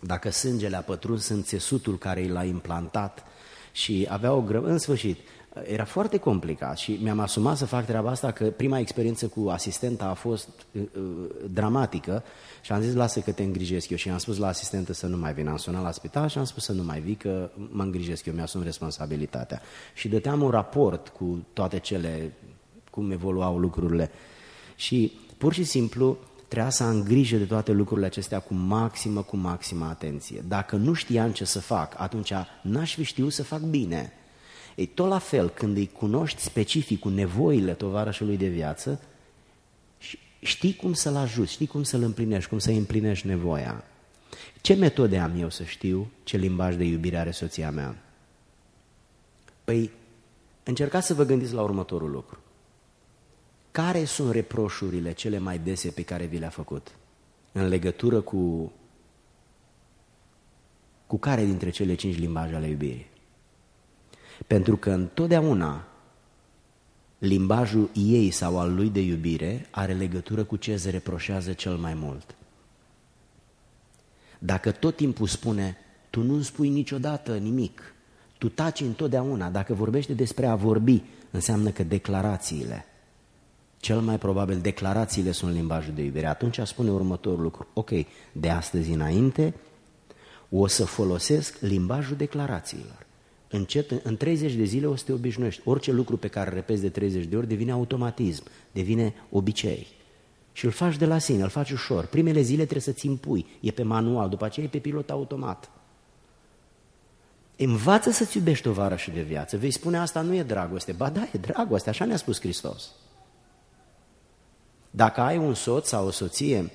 dacă sângele a pătruns în țesutul care l-a implantat și avea o greu. În sfârșit, era foarte complicat și mi-am asumat să fac treaba asta, că prima experiență cu asistenta a fost uh, dramatică și am zis: lasă că te îngrijesc eu. Și am spus la asistentă să nu mai vin. Am sunat la spital și am spus să nu mai vii, că mă îngrijesc eu, mi-asum responsabilitatea. Și dăteam un raport cu toate cele, cum evoluau lucrurile. Și pur și simplu trebuia să am grijă de toate lucrurile acestea cu maximă, cu maximă atenție. Dacă nu știam ce să fac, atunci n-aș fi știut să fac bine. Ei, tot la fel, când îi cunoști specificul, nevoile tovarășului de viață, știi cum să-l ajuți, știi cum să-l împlinești, cum să-i împlinești nevoia. Ce metode am eu să știu ce limbaj de iubire are soția mea? Păi, încercați să vă gândiți la următorul lucru. Care sunt reproșurile cele mai dese pe care vi le-a făcut în legătură cu Cu care dintre cele cinci limbaje ale iubirii? Pentru că întotdeauna limbajul ei sau al lui de iubire are legătură cu ce se reproșează cel mai mult. Dacă tot timpul spune, tu nu spui niciodată nimic, tu taci întotdeauna, dacă vorbește despre a vorbi, înseamnă că declarațiile, cel mai probabil declarațiile sunt limbajul de iubire. Atunci spune următorul lucru, ok, de astăzi înainte o să folosesc limbajul declarațiilor. Încet, în treizeci de zile o să te obișnuiești. Orice lucru pe care repezi de treizeci de ori devine automatism, devine obicei. Și îl faci de la sine, îl faci ușor. Primele zile trebuie să-ți impui, e pe manual, după aceea e pe pilot automat. Învață să-ți iubești tovarășul de viață. Vei spune, asta nu e dragoste. Ba da, e dragoste, așa ne-a spus Hristos. Dacă ai un soț sau o soție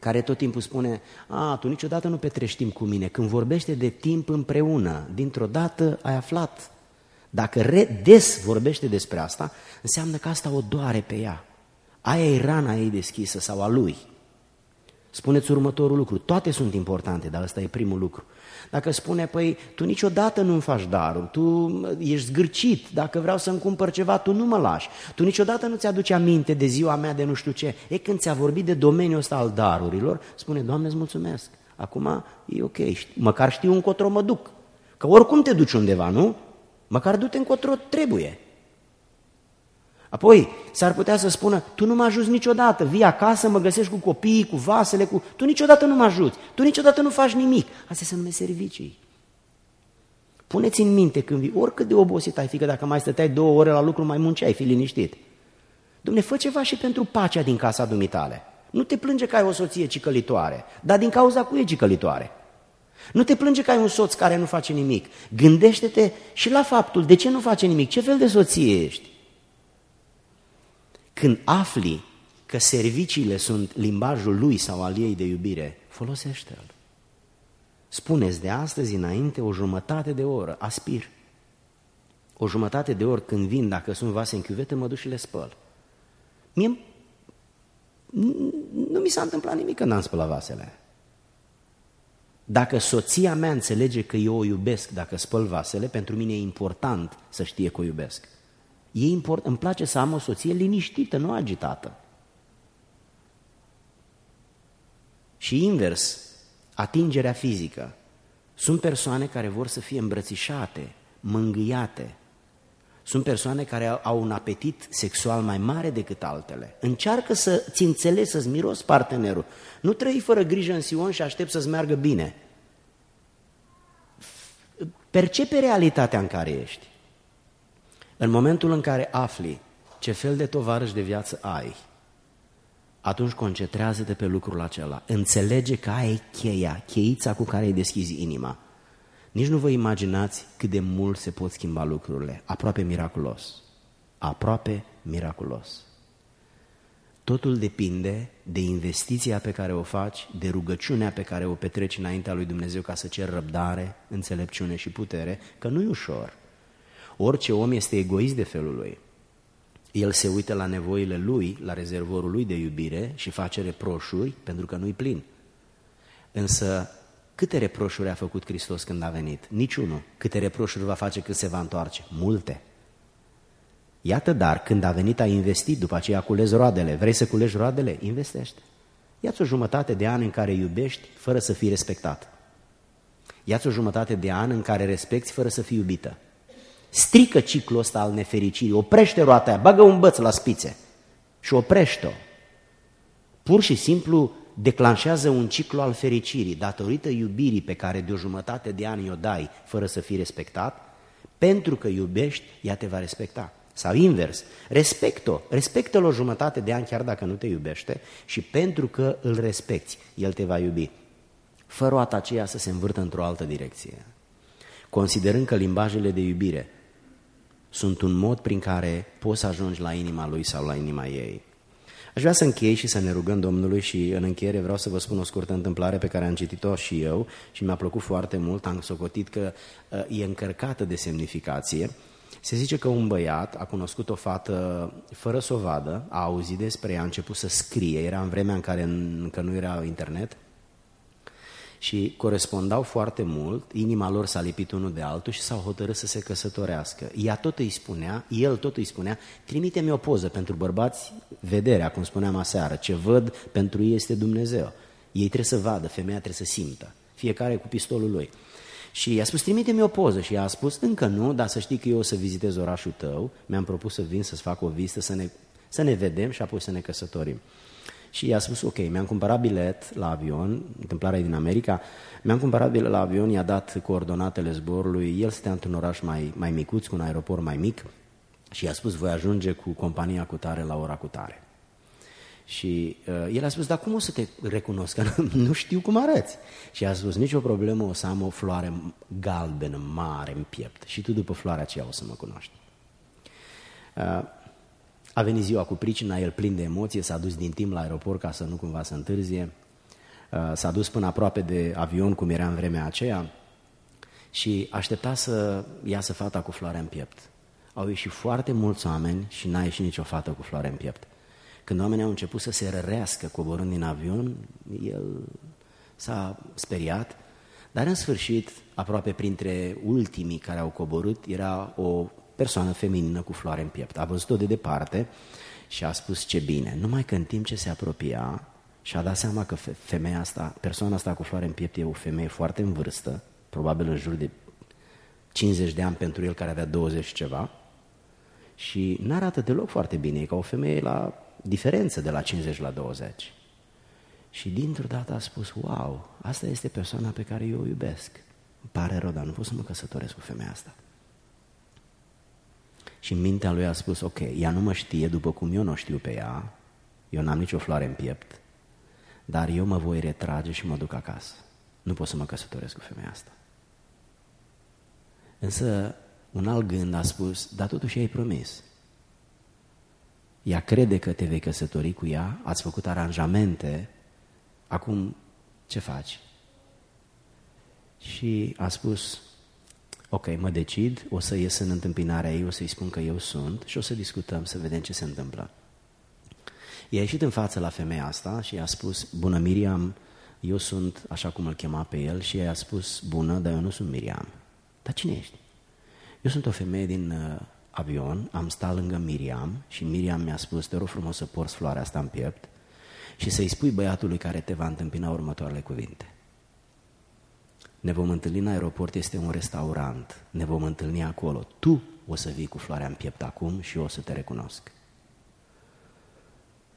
care tot timpul spune, a, tu niciodată nu petrești timp cu mine, când vorbește de timp împreună, dintr-o dată ai aflat. Dacă re- des vorbește despre asta, înseamnă că asta o doare pe ea. Aia e rana ei deschisă sau a lui. Spuneți următorul lucru, toate sunt importante, dar ăsta e primul lucru. Dacă spune, păi, tu niciodată nu-mi faci darul, tu ești zgârcit, dacă vreau să-mi cumpăr ceva, tu nu mă lași, tu niciodată nu ți-aduci aminte de ziua mea, de nu știu ce. E când ți-a vorbit de domeniul ăsta al darurilor, spune, Doamne, îți mulțumesc, acum e ok, măcar știu încotro mă duc, că oricum te duci undeva, nu? Măcar du-te încotro trebuie. Apoi s-ar putea să spună, tu nu mă ajuți niciodată, vii acasă, mă găsești cu copiii, cu vasele, cu... tu niciodată nu mă ajuți, tu niciodată nu faci nimic. Astea se numesc servicii. Puneți în minte când vii, oricât de obosit ai fi, că dacă mai stăteai două ore la lucru, mai munceai, fi liniștit. Dom'le, fă ceva și pentru pacea din casa dumitale. Nu te plânge că ai o soție cicălitoare, dar din cauza cui e cicălitoare. Nu te plânge că ai un soț care nu face nimic. Gândește-te și la faptul de ce nu face nimic, ce fel de soție ești. Când afli că serviciile sunt limbajul lui sau al ei de iubire, folosește-l. Spune-ți de astăzi înainte o jumătate de oră, aspir. O jumătate de oră când vin, dacă sunt vase în chiuvete, mă duc și le spăl. Mie nu mi s-a întâmplat nimic când am spălat vasele. Dacă soția mea înțelege că eu o iubesc dacă spăl vasele, pentru mine e important să știe că o iubesc. E important, îmi place să am o soție liniștită, nu agitată. Și invers, atingerea fizică. Sunt persoane care vor să fie îmbrățișate, mângâiate. Sunt persoane care au un apetit sexual mai mare decât altele. Încearcă să-ți înțelegi, să-ți miroși partenerul. Nu trăi fără grijă în Sion și aștept să-ți meargă bine. Percepe realitatea în care ești. În momentul în care afli ce fel de tovarăș de viață ai, atunci concentrează-te pe lucrul acela. Înțelege că ai cheia, cheița cu care îi deschizi inima. Nici nu vă imaginați cât de mult se pot schimba lucrurile. Aproape miraculos. Aproape miraculos. Totul depinde de investiția pe care o faci, de rugăciunea pe care o petreci înaintea lui Dumnezeu ca să ceri răbdare, înțelepciune și putere, că nu-i ușor. Orice om este egoist de felul lui. El se uită la nevoile lui, la rezervorul lui de iubire și face reproșuri pentru că nu-i plin. Însă câte reproșuri a făcut Hristos când a venit? Niciunul. Câte reproșuri va face când se va întoarce? Multe. Iată dar, când a venit a investit, după aceea culezi roadele. Vrei să culegi roadele? Investește. Ia-ți o jumătate de ani în care iubești fără să fii respectat. Ia-ți o jumătate de ani în care respecti fără să fii iubită. Strică ciclul ăsta al nefericirii, oprește roata aia, bagă un băț la spițe și oprește-o. Pur și simplu declanșează un ciclu al fericirii, datorită iubirii pe care de o jumătate de ani o dai fără să fii respectat, pentru că iubești, ea te va respecta. Sau invers, respect-o, respectă-l o jumătate de ani chiar dacă nu te iubește și pentru că îl respecti, el te va iubi. Fă roata aceea să se învârtă într-o altă direcție. Considerând că limbajele de iubire sunt un mod prin care poți să ajungi la inima lui sau la inima ei. Aș vrea să închei și să ne rugăm Domnului și în încheiere vreau să vă spun o scurtă întâmplare pe care am citit-o și eu și mi-a plăcut foarte mult, am socotit că e încărcată de semnificație. Se zice că un băiat a cunoscut o fată fără să o vadă, a auzit despre ea, a început să scrie, era în vremea în care încă nu era internet. și corespundau foarte mult, inima lor s-a lipit unul de altul și s-au hotărât să se căsătorească. Ea tot îi spunea, el tot îi spunea, trimite-mi o poză pentru bărbați, vederea, cum spuneam aseară, ce văd pentru ei este Dumnezeu. Ei trebuie să vadă, femeia trebuie să simtă, fiecare cu pistolul lui. Și i-a spus, trimite-mi o poză. Și ea a spus, încă nu, dar să știi că eu o să vizitez orașul tău, mi-am propus să vin să-ți fac o vizită, să ne, să ne vedem și apoi să ne căsătorim. Și i-a spus, ok, mi-am cumpărat bilet la avion, întâmplarea e din America, mi-am cumpărat bilet la avion, i-a dat coordonatele zborului, el stătea într-un oraș mai, mai micuț, cu un aeroport mai mic și i-a spus, voi ajunge cu compania cutare la ora cutare. Și uh, el a spus, dar cum o să te recunosc, că nu știu cum arăți. Și a spus, nicio problemă, o să am o floare galbenă, mare, în piept și tu după floarea aceea o să mă cunoști. Uh, a venit ziua cu pricina, el plin de emoție, s-a dus din timp la aeroport ca să nu cumva să întârzie, uh, s-a dus până aproape de avion, cum era în vremea aceea, și aștepta să iasă fata cu floarea în piept. Au ieșit foarte mulți oameni și n-a ieșit nicio fată cu floare în piept. Când oamenii au început să se rărească coborând din avion, el s-a speriat, dar în sfârșit, aproape printre ultimii care au coborât, era o persoană feminină cu floare în piept. A văzut-o de departe și a spus, ce bine, numai că în timp ce se apropia și-a dat seama că femeia asta, persoana asta cu floare în piept e o femeie foarte în vârstă, probabil în jur de cincizeci de ani pentru el, care avea douăzeci și ceva, și n-arată deloc foarte bine, e ca o femeie la... diferență de la cincizeci la douăzeci. Și dintr-o dată a spus, wow, asta este persoana pe care eu o iubesc. Îmi pare rău, dar nu pot să mă căsătoresc cu femeia asta. Și în mintea lui a spus, ok, ea nu mă știe după cum eu nu știu pe ea, eu n-am nicio floare în piept, dar eu mă voi retrage și mă duc acasă. Nu pot să mă căsătoresc cu femeia asta. Însă un alt gând a spus, dar totuși i-ai promis. Ea crede că te vei căsători cu ea, ați făcut aranjamente, acum ce faci? Și a spus, ok, mă decid, o să ies în întâmpinarea ei, o să-i spun că eu sunt și o să discutăm, să vedem ce se întâmplă. I-a ieșit în față la femeia asta și i-a spus, bună Miriam, eu sunt, așa cum îl chema pe el, și i-a spus, bună, dar eu nu sunt Miriam. Dar cine ești? Eu sunt o femeie din... avion, am stat lângă Miriam și Miriam mi-a spus, te rog frumos să porți floarea asta în piept și să-i spui băiatului care te va întâmpina următoarele cuvinte. Ne vom întâlni în aeroport, este un restaurant, ne vom întâlni acolo. Tu o să vii cu floarea în piept acum și eu o să te recunosc.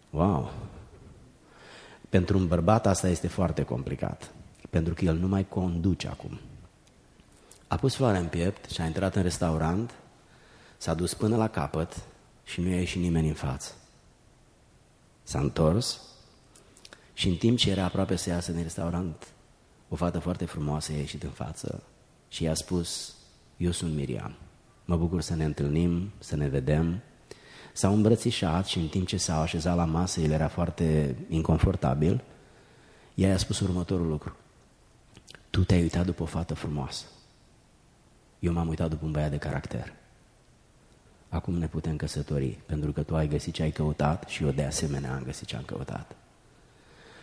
Wow! Pentru un bărbat asta este foarte complicat, pentru că el nu mai conduce acum. A pus floarea în piept și a intrat în restaurant. S-a dus până la capăt și nu i-a ieșit nimeni în față. S-a întors și în timp ce era aproape să iasă din restaurant, o fată foarte frumoasă i-a ieșit în față și i-a spus, eu sunt Miriam, mă bucur să ne întâlnim, să ne vedem. S-au îmbrățișat și în timp ce s-au așezat la masă, el era foarte inconfortabil, ea i-a spus următorul lucru, tu te-ai uitat după o fată frumoasă, eu m-am uitat după un băiat de caracter. Acum ne putem căsători, pentru că tu ai găsit ce ai căutat și eu de asemenea am găsit ce am căutat.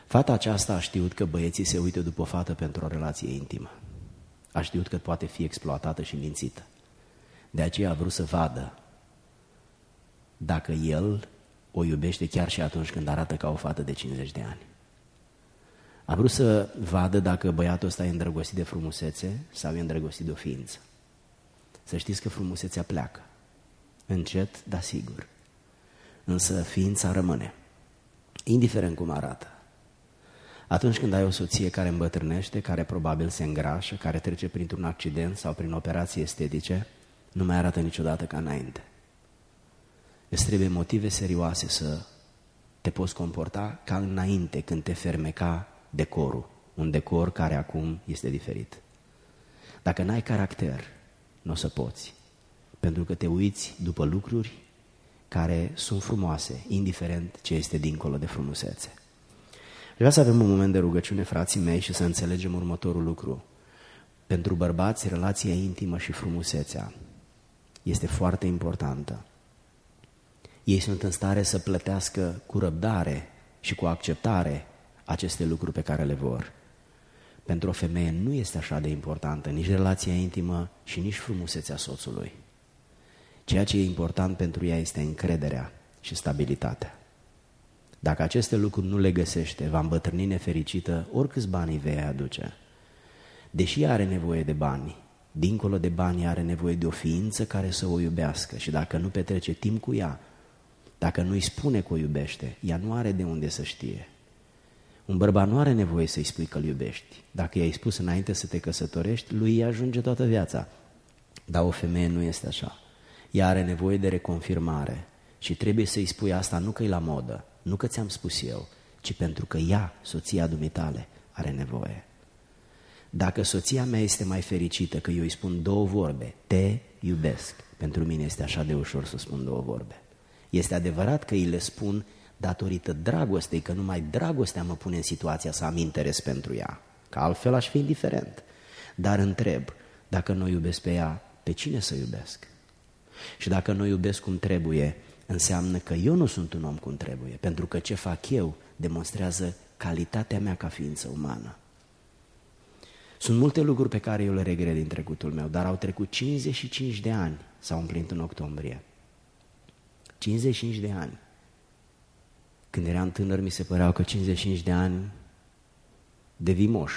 Fata aceasta a știut că băieții se uită după o fată pentru o relație intimă. A știut că poate fi exploatată și mințită. De aceea a vrut să vadă dacă el o iubește chiar și atunci când arată ca o fată de cincizeci de ani. A vrut să vadă dacă băiatul ăsta e îndrăgostit de frumusețe sau e îndrăgostit de o ființă. Să știți că frumusețea pleacă. Încet, dar sigur. Însă ființa rămâne, indiferent cum arată. Atunci când ai o soție care îmbătrânește, care probabil se îngrașă, care trece printr-un accident sau prin operații estetice, nu mai arată niciodată ca înainte. Îți trebuie motive serioase să te poți comporta ca înainte, când te fermeca decorul, un decor care acum este diferit. Dacă n-ai caracter, nu o să poți. Pentru că te uiți după lucruri care sunt frumoase, indiferent ce este dincolo de frumusețe. Vreau să avem un moment de rugăciune, frații mei, și să înțelegem următorul lucru. Pentru bărbați, relația intimă și frumusețea este foarte importantă. Ei sunt în stare să plătească cu răbdare și cu acceptare aceste lucruri pe care le vor. pentru o femeie nu este așa de importantă nici relația intimă și nici frumusețea soțului. Ceea ce e important pentru ea este încrederea și stabilitatea. Dacă aceste lucruri nu le găsește, va îmbătrâni nefericită oricâți banii vei aduce. Deși are nevoie de bani, dincolo de bani are nevoie de o ființă care să o iubească și dacă nu petrece timp cu ea, dacă nu îi spune că o iubește, ea nu are de unde să știe. Un bărbat nu are nevoie să-i spui că îl iubești. Dacă i-ai spus înainte să te căsătorești, lui ajunge toată viața. Dar o femeie nu este așa. Ea are nevoie de reconfirmare și trebuie să-i spui asta nu că-i la modă, nu că ți-am spus eu, ci pentru că ea, soția dumitale, are nevoie. Dacă soția mea este mai fericită că eu îi spun două vorbe, te iubesc, pentru mine este așa de ușor să spun două vorbe. Este adevărat că îi le spun datorită dragostei, că numai dragostea mă pune în situația să am interes pentru ea, că altfel aș fi indiferent. Dar întreb, dacă nu o iubesc pe ea, pe cine să iubesc? Și dacă nu o iubesc cum trebuie, înseamnă că eu nu sunt un om cum trebuie, pentru că ce fac eu demonstrează calitatea mea ca ființă umană. Sunt multe lucruri pe care eu le regret din trecutul meu, dar au trecut cincizeci și cinci de ani, s-au împlinit în octombrie. cincizeci și cinci de ani. Când eram tânăr, mi se păreau că cincizeci și cinci de ani devii moș.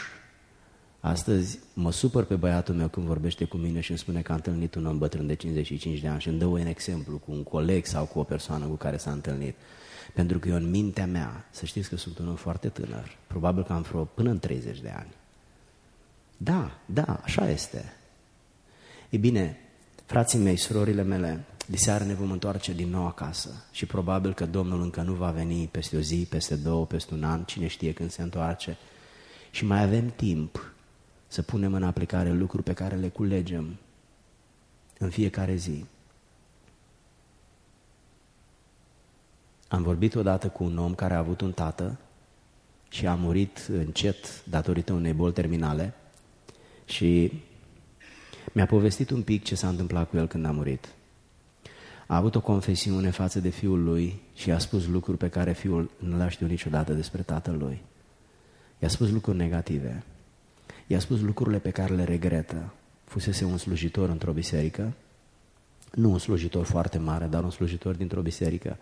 Astăzi mă supăr pe băiatul meu când vorbește cu mine și îmi spune că a întâlnit un om bătrân de cincizeci și cinci de ani și îmi dă un exemplu cu un coleg sau cu o persoană cu care s-a întâlnit. Pentru că eu în mintea mea, să știți că sunt un om foarte tânăr, probabil că am vreo până în treizeci de ani. Da, da, așa este. E bine, frații mei, surorile mele, diseară ne vom întoarce din nou acasă și probabil că Domnul încă nu va veni peste o zi, peste două, peste un an, cine știe când se întoarce. Și mai avem timp să punem în aplicare lucruri pe care le culegem în fiecare zi. Am vorbit odată cu un om care a avut un tată și a murit încet datorită unei boli terminale și mi-a povestit un pic ce s-a întâmplat cu el când a murit. A avut o confesiune față de fiul lui și i-a spus lucruri pe care fiul nu le-a știut niciodată despre tatăl lui. I-a spus lucruri negative. I-a spus lucrurile pe care le regretă. Fusese un slujitor într-o biserică, nu un slujitor foarte mare, dar un slujitor dintr-o biserică.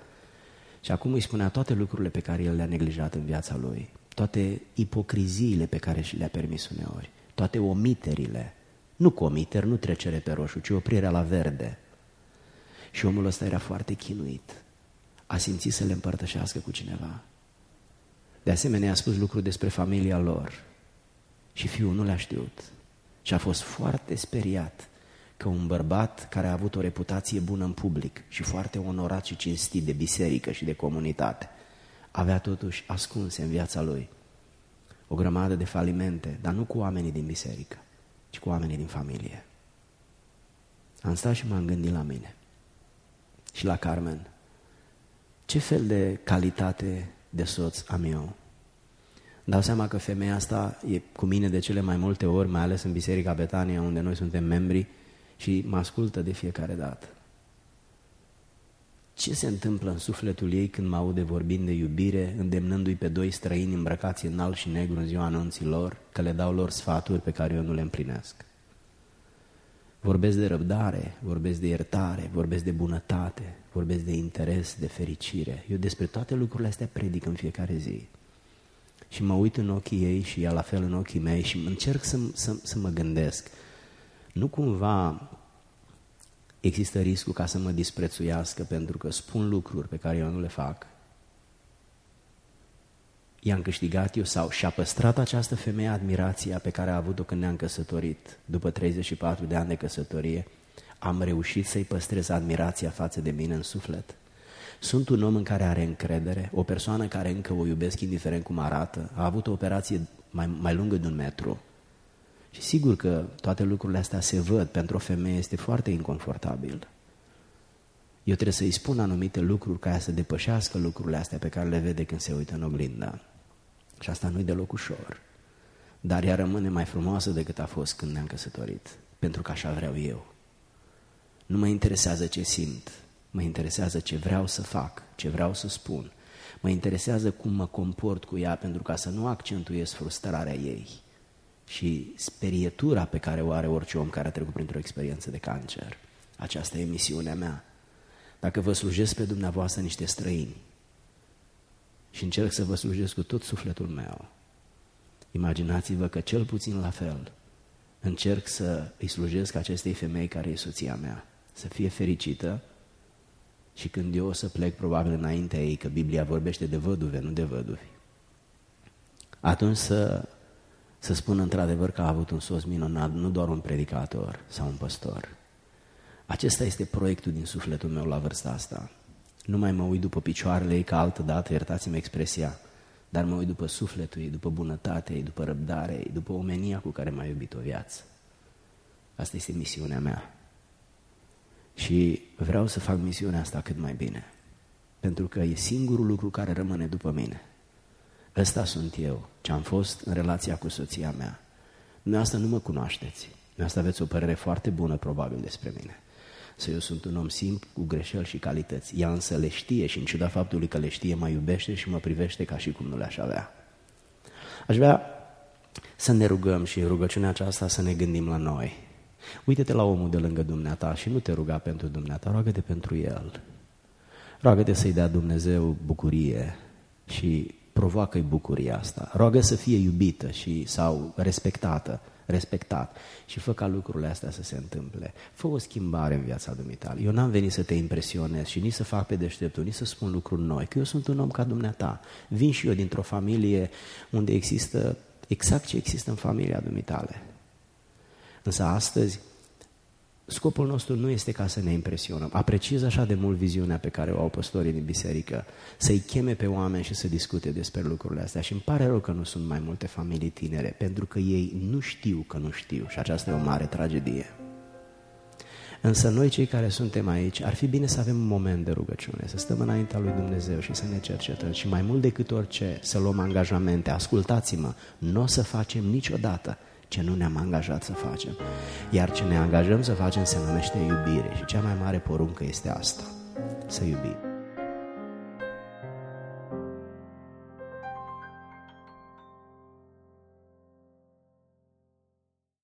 Și acum îi spunea toate lucrurile pe care el le-a neglijat în viața lui, toate ipocriziile pe care și le-a permis uneori, toate omiterile, nu comiteri, nu trecere pe roșu, ci oprirea la verde. Și omul ăsta era foarte chinuit. A simțit să le împărtășească cu cineva. De asemenea, a spus lucruri despre familia lor și fiul nu le-a știut. Și a fost foarte speriat că un bărbat care a avut o reputație bună în public și foarte onorat și cinstit de biserică și de comunitate, avea totuși ascunse în viața lui o grămadă de falimente, dar nu cu oamenii din biserică, ci cu oamenii din familie. Am stat și m-am gândit la mine și la Carmen. Ce fel de calitate de soț am eu? Dau seama că femeia asta e cu mine de cele mai multe ori, mai ales în Biserica Betania, unde noi suntem membri, și mă ascultă de fiecare dată. Ce se întâmplă în sufletul ei când mă aude vorbind de iubire, îndemnându-i pe doi străini îmbrăcați în alb și negru în ziua anunților, că le dau lor sfaturi pe care eu nu le împlinesc? Vorbesc de răbdare, vorbesc de iertare, vorbesc de bunătate, vorbesc de interes, de fericire. Eu despre toate lucrurile astea predic în fiecare zi. Și mă uit în ochii ei și ea la fel în ochii mei și încerc să, să, să mă gândesc. Nu cumva există riscul ca să mă disprețuiască pentru că spun lucruri pe care eu nu le fac? I-am câștigat eu sau și-a păstrat această femeie admirația pe care a avut-o când ne-am căsătorit? După treizeci și patru de ani de căsătorie, am reușit să-i păstrez admirația față de mine în suflet? Sunt un om în care are încredere, o persoană care încă o iubesc indiferent cum arată, a avut o operație mai, mai lungă de un metru. Și sigur că toate lucrurile astea se văd, pentru o femeie este foarte inconfortabil. Eu trebuie să-i spun anumite lucruri ca ea să depășească lucrurile astea pe care le vede când se uită în oglindă. Și asta nu-i deloc ușor. Dar ea rămâne mai frumoasă decât a fost când ne-am căsătorit, pentru că așa vreau eu. Nu mă interesează ce simt, mă interesează ce vreau să fac, ce vreau să spun. Mă interesează cum mă comport cu ea pentru ca să nu accentuez frustrarea ei. și sperietura pe care o are orice om care a trecut printr-o experiență de cancer. Aceasta e misiunea mea. Dacă vă slujesc pe dumneavoastră niște străini și încerc să vă slujesc cu tot sufletul meu, imaginați-vă că cel puțin la fel încerc să îi slujesc acestei femei care e soția mea, să fie fericită și când eu o să plec, probabil înaintea ei, că Biblia vorbește de văduve, nu de văduvi, atunci să, să spun într-adevăr că a avut un soț minunat, nu doar un predicator sau un păstor. Acesta este proiectul din sufletul meu la vârsta asta. Nu mai mă uit după picioarele ei ca altă dată, iertați-mi expresia, dar mă uit după sufletul ei, după bunătatea ei, după răbdarea ei, după omenia cu care m-a iubit o viață. Asta este misiunea mea. Și vreau să fac misiunea asta cât mai bine, pentru că e singurul lucru care rămâne după mine. Ăsta sunt eu, ce am fost în relația cu soția mea. Dumneavoastră nu mă cunoașteți, dumneavoastră aveți o părere foarte bună probabil despre mine. Să eu sunt un om simplu, cu greșeli și calități. Ea însă le știe și în ciuda faptului că le știe, mă iubește și mă privește ca și cum nu le-aș avea. Aș vrea să ne rugăm și în rugăciunea aceasta să ne gândim la noi. Uită-te la omul de lângă dumneata și nu te ruga pentru dumneata, roagă-te pentru el. Roagă-te să-i dea Dumnezeu bucurie și provoacă-i bucuria asta. Roagă să fie iubită și, sau respectată. respectat și fă ca lucrurile astea să se întâmple. Fă o schimbare în viața dumitale. Eu n-am venit să te impresionez și nici să fac pe deșteptul, nici să spun lucruri noi, că eu sunt un om ca dumneata. Vin și eu dintr-o familie unde există exact ce există în familia dumitale. Însă astăzi scopul nostru nu este ca să ne impresionăm. Apreciez așa de mult viziunea pe care o au păstorii din biserică, să-i cheme pe oameni și să discute despre lucrurile astea. Și îmi pare rău că nu sunt mai multe familii tinere, pentru că ei nu știu că nu știu și aceasta e o mare tragedie. Însă noi cei care suntem aici, ar fi bine să avem un moment de rugăciune, să stăm înaintea lui Dumnezeu și să ne cercetăm și mai mult decât orice să luăm angajamente. Ascultați-mă, nu o să facem niciodată ce nu ne-am angajat să facem. Iar ce ne angajăm să facem se numește iubire și cea mai mare poruncă este asta, să iubim.